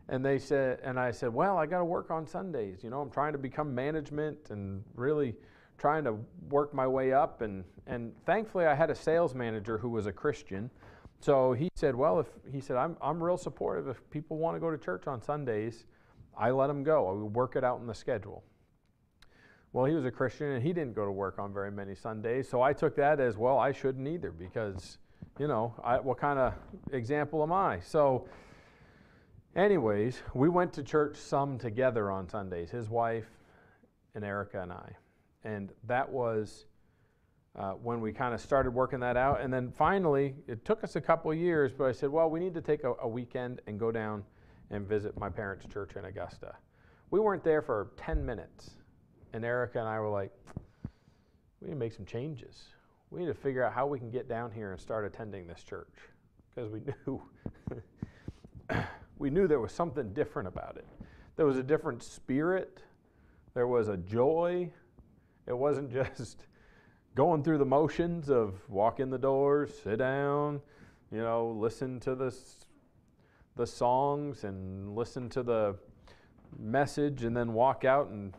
And they said, and I said, well, I got to work on Sundays. You know, I'm trying to become management and really trying to work my way up. And, and thankfully, I had a sales manager who was a Christian. So he said, well, if he said, I'm, I'm real supportive. If people want to go to church on Sundays, I let him go. I would work it out in the schedule. Well, he was a Christian, and he didn't go to work on very many Sundays, so I took that as, well, I shouldn't either because, you know, I, what kind of example am I? So anyways, we went to church some together on Sundays, his wife and Erica and I. And that was uh, when we kind of started working that out. And then finally, it took us a couple years, but I said, well, we need to take a, a weekend and go down and visit my parents' church in Augusta. We weren't there for ten minutes, and Erica and I were like, we need to make some changes. we need to figure out how we can get down here and start attending this church, because we knew we knew there was something different about it. There was a different spirit. There was a joy. It wasn't just going through the motions of walk in the door, sit down, you know, listen to the the songs and listen to the message and then walk out and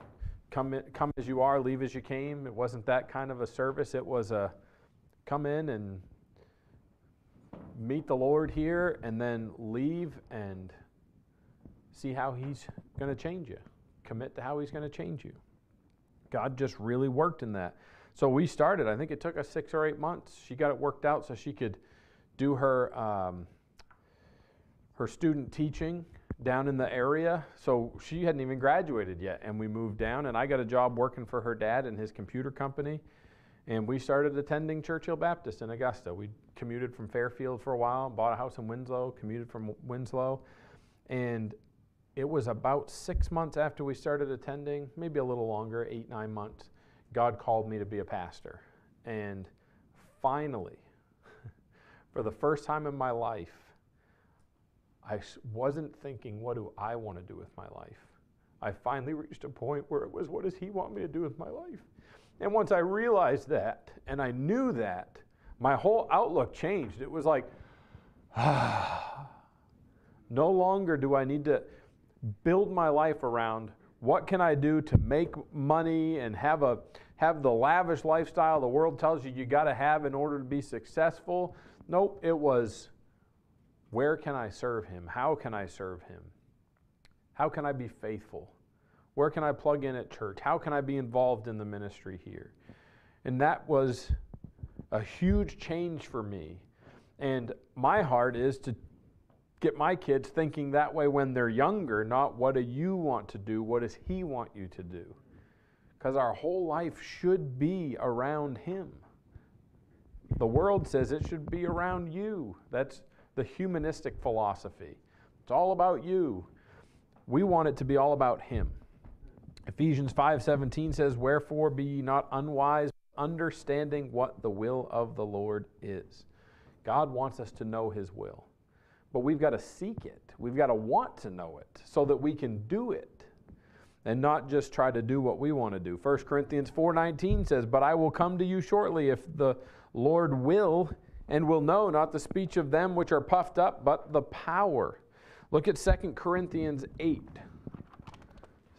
come in, come as you are, leave as you came. It wasn't that kind of a service. It was a come in and meet the Lord here and then leave and see how he's going to change you. Commit to how he's going to change you. God just really worked in that. So we started, I think it took us six or eight months. She got it worked out so she could do her um, her student teaching down in the area. So she hadn't even graduated yet, and we moved down, and I got a job working for her dad in his computer company, and we started attending Churchill Baptist in Augusta. We commuted from Fairfield for a while, bought a house in Winslow, commuted from Winslow, and it was about six months after we started attending, maybe a little longer, eight, nine months, God called me to be a pastor. And finally, for the first time in my life, I wasn't thinking, what do I want to do with my life? I finally reached a point where it was, what does he want me to do with my life? And once I realized that, and I knew that, my whole outlook changed. It was like, ah, no longer do I need to build my life around what can I do to make money and have a have the lavish lifestyle the world tells you you got to have in order to be successful. Nope, it was, where can I serve him? How can I serve him? How can I be faithful? Where can I plug in at church? How can I be involved in the ministry here? And that was a huge change for me. And my heart is to get my kids thinking that way when they're younger, not what do you want to do, what does he want you to do? Because our whole life should be around him. The world says it should be around you. That's the humanistic philosophy. It's all about you. We want it to be all about him. Ephesians five seventeen says, wherefore be ye not unwise, understanding what the will of the Lord is. God wants us to know his will, but we've got to seek it. We've got to want to know it so that we can do it and not just try to do what we want to do. First Corinthians four nineteen says, but I will come to you shortly if the Lord will, and will know not the speech of them which are puffed up, but the power. Look at Second Corinthians eight.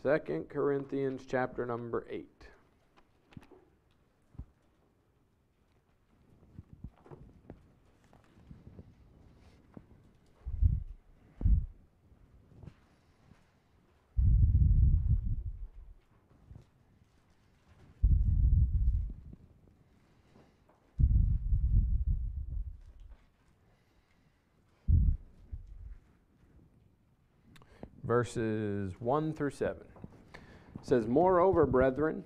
Second Corinthians chapter number eight. Verses one through seven. It says, moreover, brethren,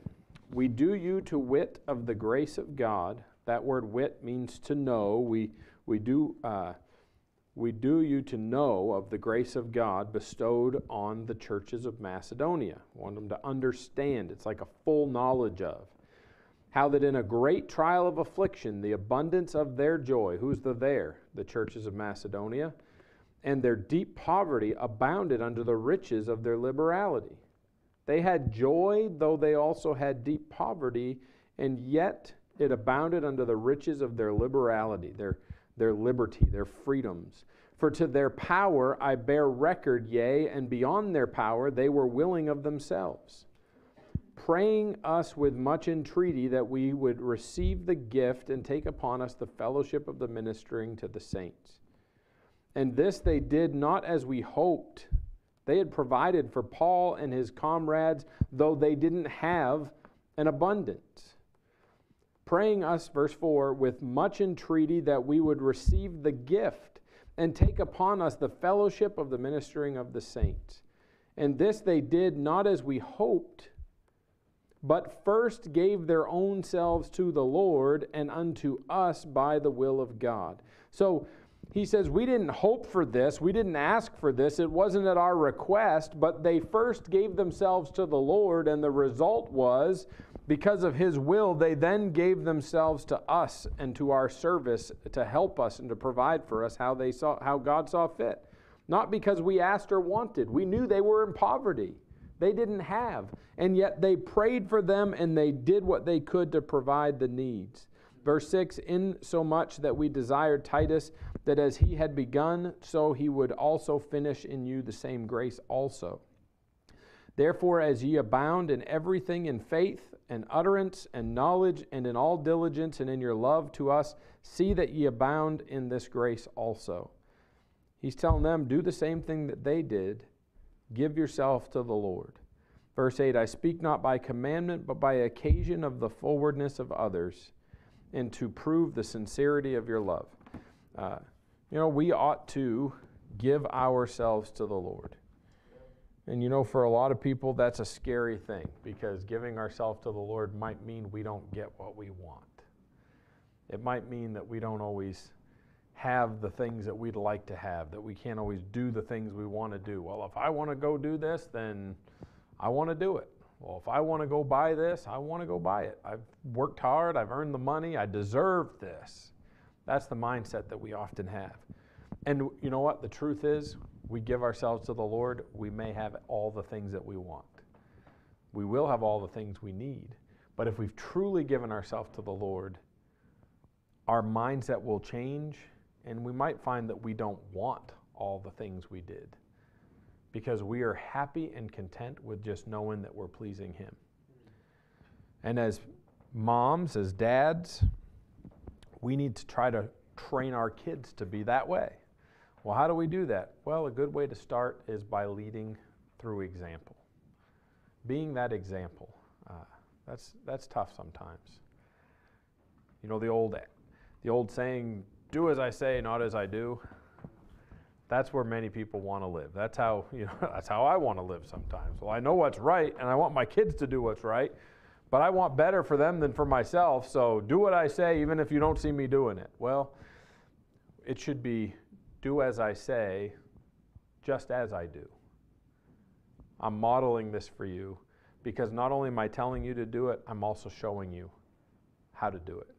we do you to wit of the grace of God. That word wit means to know. We, we, do, uh, we do you to know of the grace of God bestowed on the churches of Macedonia. We want them to understand. It's like a full knowledge of. How that in a great trial of affliction, the abundance of their joy, who's the there? The churches of Macedonia. And their deep poverty abounded under the riches of their liberality. They had joy, though they also had deep poverty, and yet it abounded under the riches of their liberality, their, their liberty, their freedoms. For to their power I bear record, yea, and beyond their power they were willing of themselves, praying us with much entreaty that we would receive the gift and take upon us the fellowship of the ministering to the saints. And this they did not as we hoped. They had provided for Paul and his comrades, though they didn't have an abundance. Praying us, verse four, with much entreaty that we would receive the gift and take upon us the fellowship of the ministering of the saints. And this they did not as we hoped, but first gave their own selves to the Lord and unto us by the will of God. So He says, we didn't hope for this. We didn't ask for this. It wasn't at our request, but they first gave themselves to the Lord, and the result was, because of His will, they then gave themselves to us and to our service to help us and to provide for us how they saw, how God saw fit. Not because we asked or wanted. We knew they were in poverty. They didn't have. And yet they prayed for them, and they did what they could to provide the needs. Verse six, insomuch that we desired Titus, that as he had begun, so he would also finish in you the same grace also. Therefore, as ye abound in everything in faith and utterance and knowledge and in all diligence and in your love to us, see that ye abound in this grace also. He's telling them, do the same thing that they did. Give yourself to the Lord. Verse eight, I speak not by commandment, but by occasion of the forwardness of others, and to prove the sincerity of your love. Uh, you know, we ought to give ourselves to the Lord. And you know, for a lot of people, that's a scary thing, because giving ourselves to the Lord might mean we don't get what we want. It might mean that we don't always have the things that we'd like to have, that we can't always do the things we want to do. Well, if I want to go do this, then I want to do it. Well, if I want to go buy this, I want to go buy it. I've worked hard, I've earned the money, I deserve this. That's the mindset that we often have. And you know what? The truth is, we give ourselves to the Lord, we may have all the things that we want. We will have all the things we need. But if we've truly given ourselves to the Lord, our mindset will change, and we might find that we don't want all the things we did, because we are happy and content with just knowing that we're pleasing Him. And as moms, as dads, we need to try to train our kids to be that way. Well, how do we do that? Well, a good way to start is by leading through example. Being that example. Uh, that's, that's tough sometimes. You know, the old, the old saying, do as I say, not as I do. That's where many people want to live. That's how, you know, that's how I want to live sometimes. Well, I know what's right, and I want my kids to do what's right, but I want better for them than for myself, so do what I say even if you don't see me doing it. Well, it should be do as I say, just as I do. I'm modeling this for you, because not only am I telling you to do it, I'm also showing you how to do it.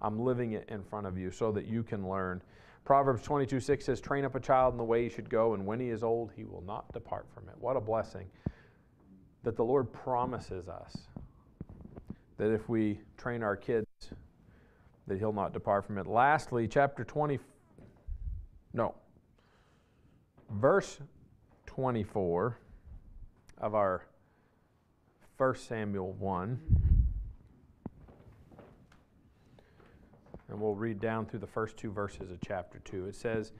I'm living it in front of you so that you can learn. Proverbs twenty-two six says, train up a child in the way he should go, and when he is old, he will not depart from it. What a blessing that the Lord promises us, that if we train our kids, that He'll not depart from it. Lastly, chapter twenty, no, verse twenty-four of our First Samuel one, and we'll read down through the first two verses of chapter two. It says,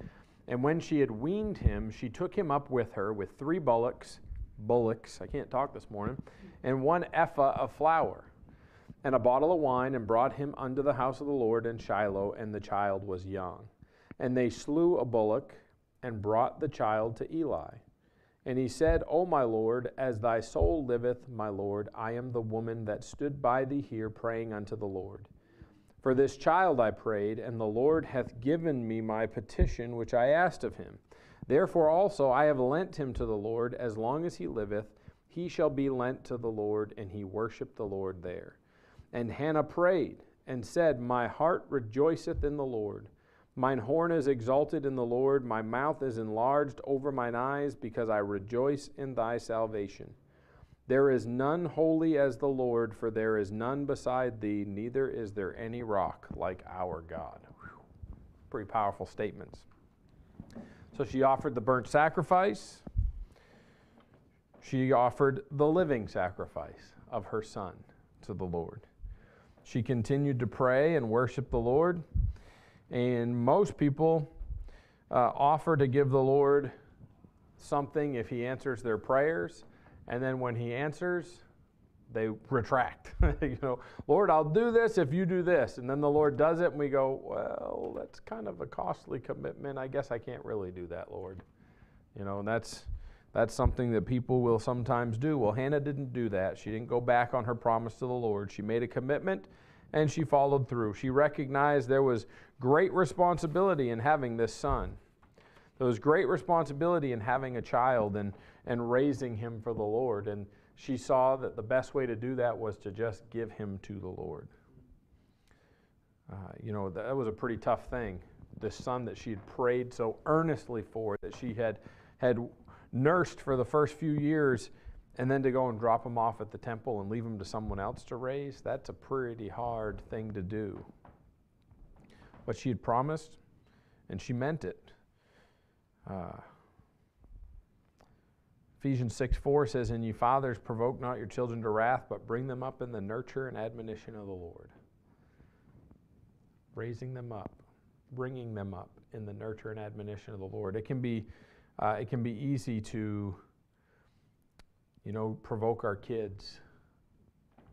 and when she had weaned him, she took him up with her with three bullocks, bullocks, I can't talk this morning, and one ephah of flour, and a bottle of wine, and brought him unto the house of the Lord in Shiloh, and the child was young. And they slew a bullock, and brought the child to Eli. And he said, O my Lord, as thy soul liveth, my Lord, I am the woman that stood by thee here, praying unto the Lord. For this child I prayed, and the Lord hath given me my petition which I asked of Him. Therefore also I have lent him to the Lord, as long as he liveth, he shall be lent to the Lord, and he worshiped the Lord there. And Hannah prayed, and said, my heart rejoiceth in the Lord. Mine horn is exalted in the Lord, my mouth is enlarged over mine eyes, because I rejoice in thy salvation. There is none holy as the Lord, for there is none beside thee, neither is there any rock like our God. Whew. Pretty powerful statements. So she offered the burnt sacrifice. She offered the living sacrifice of her son to the Lord. She continued to pray and worship the Lord. And most people uh, offer to give the Lord something if He answers their prayers. And then when He answers, they retract. You know, Lord, I'll do this if you do this. And then the Lord does it, and we go, well, that's kind of a costly commitment. I guess I can't really do that, Lord. You know, and that's, that's something that people will sometimes do. Well, Hannah didn't do that. She didn't go back on her promise to the Lord. She made a commitment, and she followed through. She recognized there was great responsibility in having this son. There was great responsibility in having a child and, and raising him for the Lord. And she saw that the best way to do that was to just give him to the Lord. Uh, you know, that was a pretty tough thing. This son that she had prayed so earnestly for, that she had, had nursed for the first few years, and then to go and drop him off at the temple and leave him to someone else to raise, that's a pretty hard thing to do. But she had promised, and she meant it. Uh, Ephesians six four says, "And you fathers, provoke not your children to wrath, but bring them up in the nurture and admonition of the Lord." Raising them up, bringing them up in the nurture and admonition of the Lord. It can be, uh, it can be easy to, you know, provoke our kids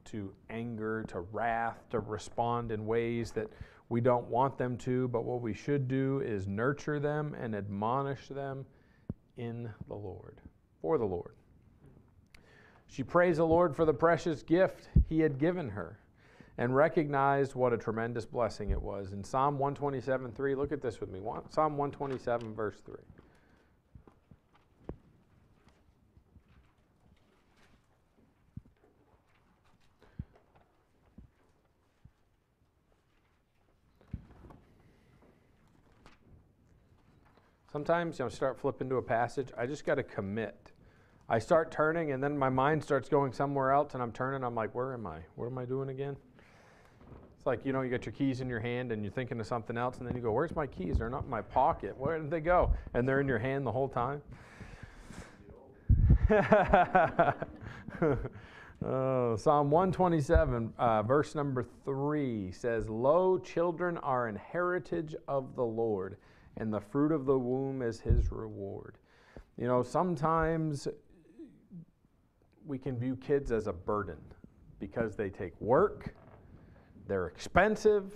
to anger, to wrath, to respond in ways that we don't want them to, but what we should do is nurture them and admonish them in the Lord, for the Lord. She praised the Lord for the precious gift He had given her and recognized what a tremendous blessing it was. In Psalm one twenty-seven three, look at this with me. Psalm one twenty-seven, verse three. Sometimes, you know, start flipping to a passage, I just got to commit. I start turning, and then my mind starts going somewhere else, and I'm turning, I'm like, where am I? What am I doing again? It's like, you know, you got your keys in your hand, and you're thinking of something else, and then you go, where's my keys? They're not in my pocket. Where did they go? And they're in your hand the whole time. Oh, Psalm one twenty-seven, uh, verse number three says, "Lo, children are an heritage of the Lord, and the fruit of the womb is his reward." You know, sometimes we can view kids as a burden because they take work, they're expensive,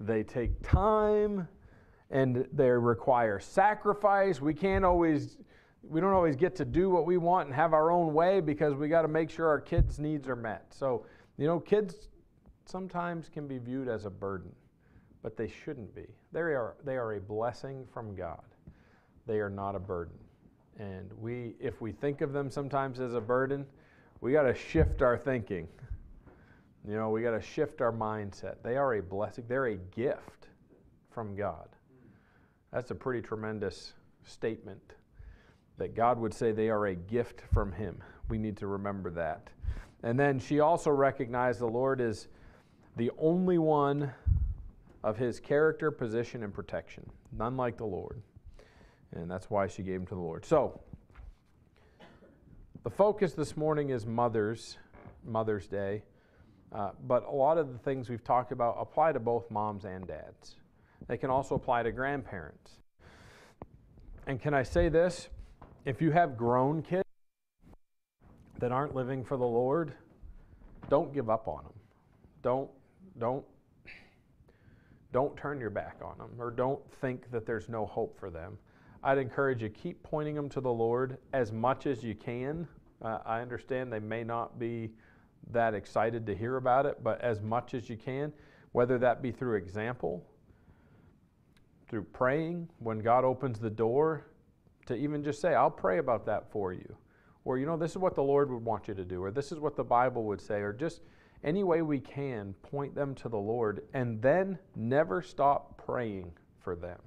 they take time, and they require sacrifice. We can't always, we don't always get to do what we want and have our own way because we got to make sure our kids' needs are met. So, you know, kids sometimes can be viewed as a burden, but they shouldn't be. They are, they are a blessing from God. They are not a burden. And we, if we think of them sometimes as a burden, we got to shift our thinking. You know, we got to shift our mindset. They are a blessing. They're a gift from God. That's a pretty tremendous statement that God would say they are a gift from Him. We need to remember that. And then she also recognized the Lord is the only one of His character, position, and protection. None like the Lord. And that's why she gave him to the Lord. So, the focus this morning is Mother's, Mother's Day. Uh, but a lot of the things we've talked about apply to both moms and dads. They can also apply to grandparents. And can I say this? If you have grown kids that aren't living for the Lord, don't give up on them. Don't, don't. Don't turn your back on them, or don't think that there's no hope for them. I'd encourage you, keep pointing them to the Lord as much as you can. Uh, I understand they may not be that excited to hear about it, but as much as you can, whether that be through example, through praying, when God opens the door, to even just say, I'll pray about that for you. Or, you know, this is what the Lord would want you to do, or this is what the Bible would say, or just any way we can, point them to the Lord, and then never stop praying for them.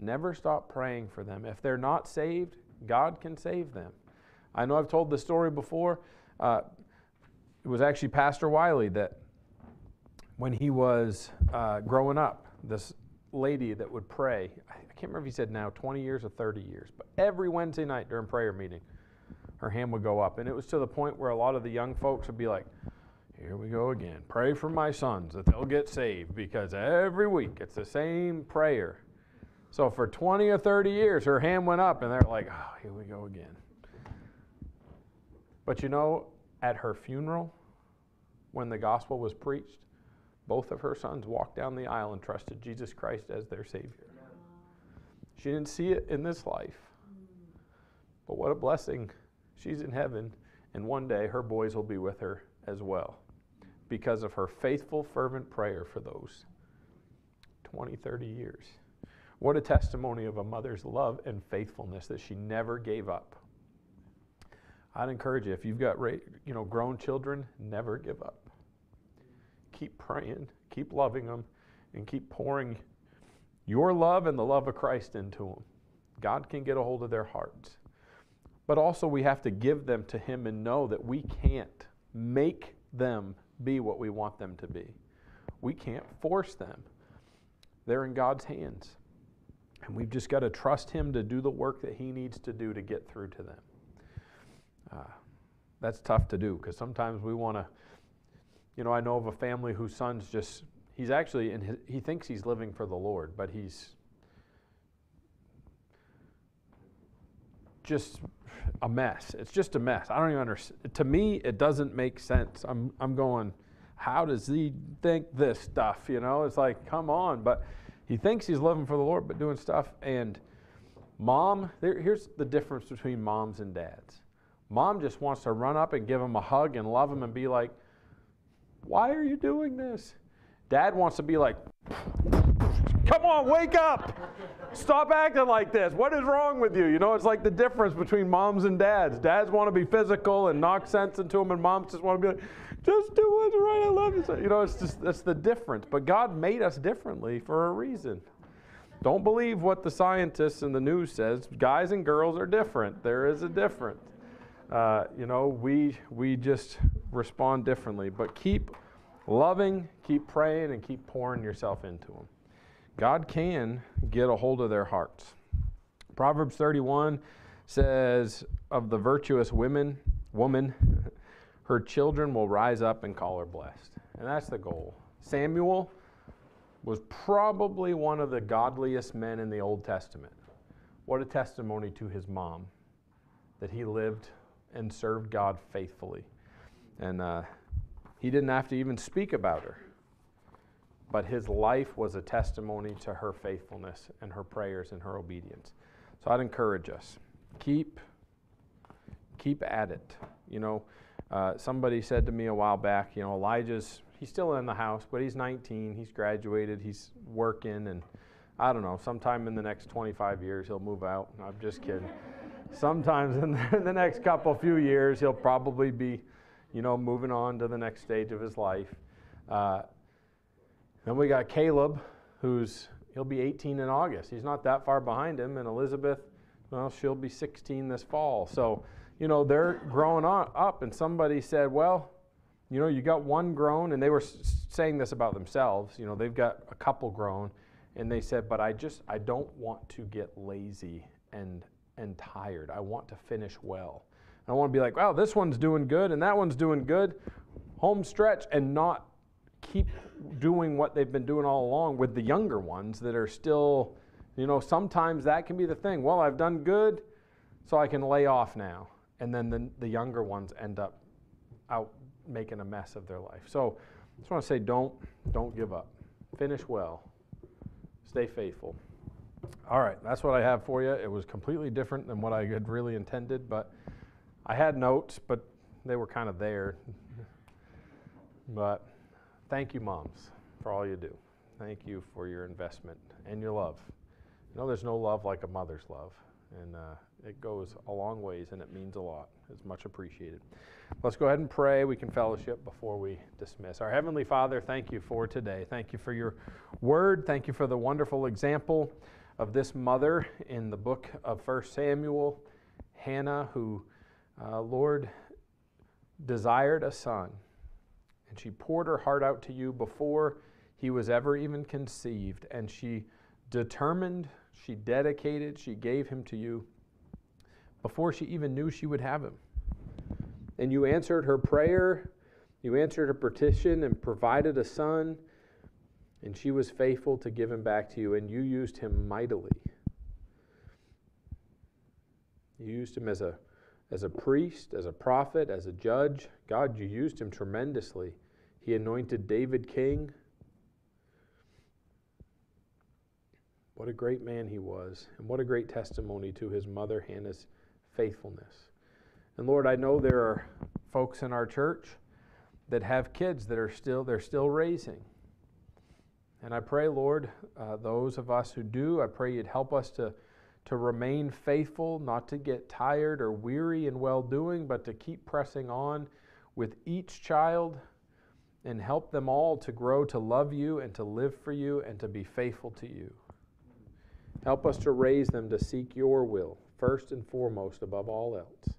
Never stop praying for them. If they're not saved, God can save them. I know I've told this story before. Uh, it was actually Pastor Wiley that when he was uh, growing up, this lady that would pray, I can't remember if he said now twenty years or thirty years, but every Wednesday night during prayer meeting, her hand would go up. And it was to the point where a lot of the young folks would be like, here we go again. Pray for my sons that they'll get saved, because every week it's the same prayer. So for twenty or thirty years, her hand went up, and they're like, oh, here we go again. But you know, at her funeral, when the gospel was preached, both of her sons walked down the aisle and trusted Jesus Christ as their Savior. She didn't see it in this life, but what a blessing. She's in heaven, and one day her boys will be with her as well. because of her faithful, fervent prayer for those twenty, thirty years. What a testimony of a mother's love and faithfulness that she never gave up. I'd encourage you, if you've got you know, grown children, never give up. Keep praying, keep loving them, and keep pouring your love and the love of Christ into them. God can get a hold of their hearts. But also we have to give them to Him and know that we can't make them be what we want them to be. We can't force them. They're in God's hands. And we've just got to trust Him to do the work that He needs to do to get through to them. Uh, that's tough to do because sometimes we want to, you know, I know of a family whose son's just, he's actually, in his, he thinks he's living for the Lord, but he's just a mess. It's just a mess. I don't even understand. To me, it doesn't make sense. I'm, I'm going, how does he think this stuff? You know, it's like, come on. But he thinks he's living for the Lord, but doing stuff. And mom, there, here's the difference between moms and dads. Mom just wants to run up and give him a hug and love him and be like, why are you doing this? Dad wants to be like, come on, wake up. Stop acting like this. What is wrong with you? You know, it's like the difference between moms and dads. Dads want to be physical and knock sense into them, and moms just want to be like, just do what's right. I love you. You know, it's just, that's the difference. But God made us differently for a reason. Don't believe what the scientists in the news says. Guys and girls are different. There is a difference. Uh, you know, we, we just respond differently. But keep loving, keep praying, and keep pouring yourself into them. God can get a hold of their hearts. Proverbs thirty-one says, of the virtuous women, woman, her children will rise up and call her blessed. And that's the goal. Samuel was probably one of the godliest men in the Old Testament. What a testimony to his mom that he lived and served God faithfully. And uh, he didn't have to even speak about her. But his life was a testimony to her faithfulness and her prayers and her obedience. So I'd encourage us, keep, keep at it. You know, uh, somebody said to me a while back, you know, Elijah's, he's still in the house, but he's nineteen, he's graduated, he's working, and I don't know, sometime in the next twenty-five years he'll move out. No, I'm just kidding. Sometimes in the, in the next couple, few years, he'll probably be, you know, moving on to the next stage of his life. Uh, Then we got Caleb, who's, he'll be eighteen in August. He's not that far behind him. And Elizabeth, well, she'll be sixteen this fall. So, you know, they're growing on, up. And somebody said, well, you know, you got one grown. And they were s saying this about themselves. You know, they've got a couple grown. And they said, but I just, I don't want to get lazy and, and tired. I want to finish well. I want to be like, wow, this one's doing good. And that one's doing good. Home stretch and not keep doing what they've been doing all along with the younger ones that are still, you know, sometimes that can be the thing. Well, I've done good, so I can lay off now. And then the, the younger ones end up out making a mess of their life. So I just want to say, don't, don't give up. Finish well. Stay faithful. All right, that's what I have for you. It was completely different than what I had really intended, but I had notes, but they were kind of there. But thank you, moms, for all you do. Thank you for your investment and your love. You know, there's no love like a mother's love, and uh, it goes a long ways, and it means a lot. It's much appreciated. Let's go ahead and pray. We can fellowship before we dismiss. Our Heavenly Father, thank you for today. Thank you for your word. Thank you for the wonderful example of this mother in the book of First Samuel, Hannah, who, uh, Lord, desired a son. And she poured her heart out to you before he was ever even conceived. And she determined, she dedicated, she gave him to you before she even knew she would have him. And you answered her prayer, you answered her petition and provided a son. And she was faithful to give him back to you. And you used him mightily. You used him as a, as a priest, as a prophet, as a judge. God, you used him tremendously. He anointed David king. What a great man he was, and what a great testimony to his mother Hannah's faithfulness. And Lord, I know there are folks in our church that have kids that are still, they're still raising. And I pray, Lord, uh, those of us who do, I pray you'd help us to, to remain faithful, not to get tired or weary in well-doing, but to keep pressing on with each child and help them all to grow to love you and to live for you and to be faithful to you. Help us to raise them to seek your will, first and foremost, above all else.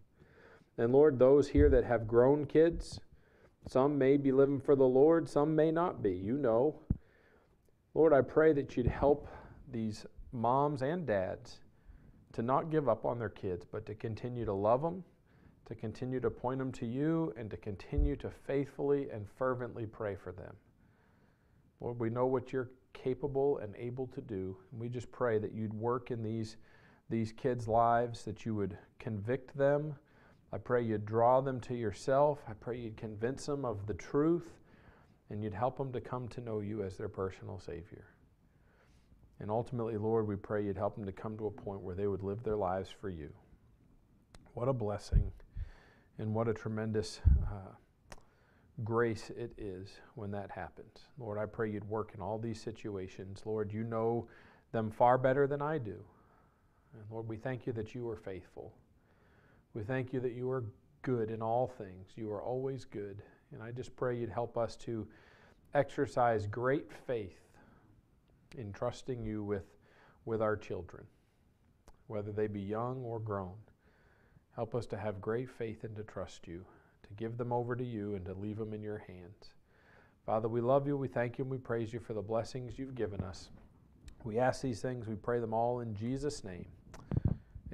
And Lord, those here that have grown kids, some may be living for the Lord, some may not be, you know. Lord, I pray that you'd help these moms and dads to not give up on their kids, but to continue to love them, to continue to point them to you, and to continue to faithfully and fervently pray for them. Lord, we know what you're capable and able to do, and we just pray that you'd work in these, these kids' lives, that you would convict them. I pray you'd draw them to yourself. I pray you'd convince them of the truth, and you'd help them to come to know you as their personal Savior. And ultimately, Lord, we pray you'd help them to come to a point where they would live their lives for you. What a blessing, and what a tremendous uh, grace it is when that happens. Lord, I pray you'd work in all these situations. Lord, you know them far better than I do. And Lord, we thank you that you are faithful. We thank you that you are good in all things. You are always good. And I just pray you'd help us to exercise great faith in trusting you with, with our children, whether they be young or grown. Help us to have great faith and to trust you, to give them over to you and to leave them in your hands. Father, we love you, we thank you, and we praise you for the blessings you've given us. We ask these things, we pray them all in Jesus' name.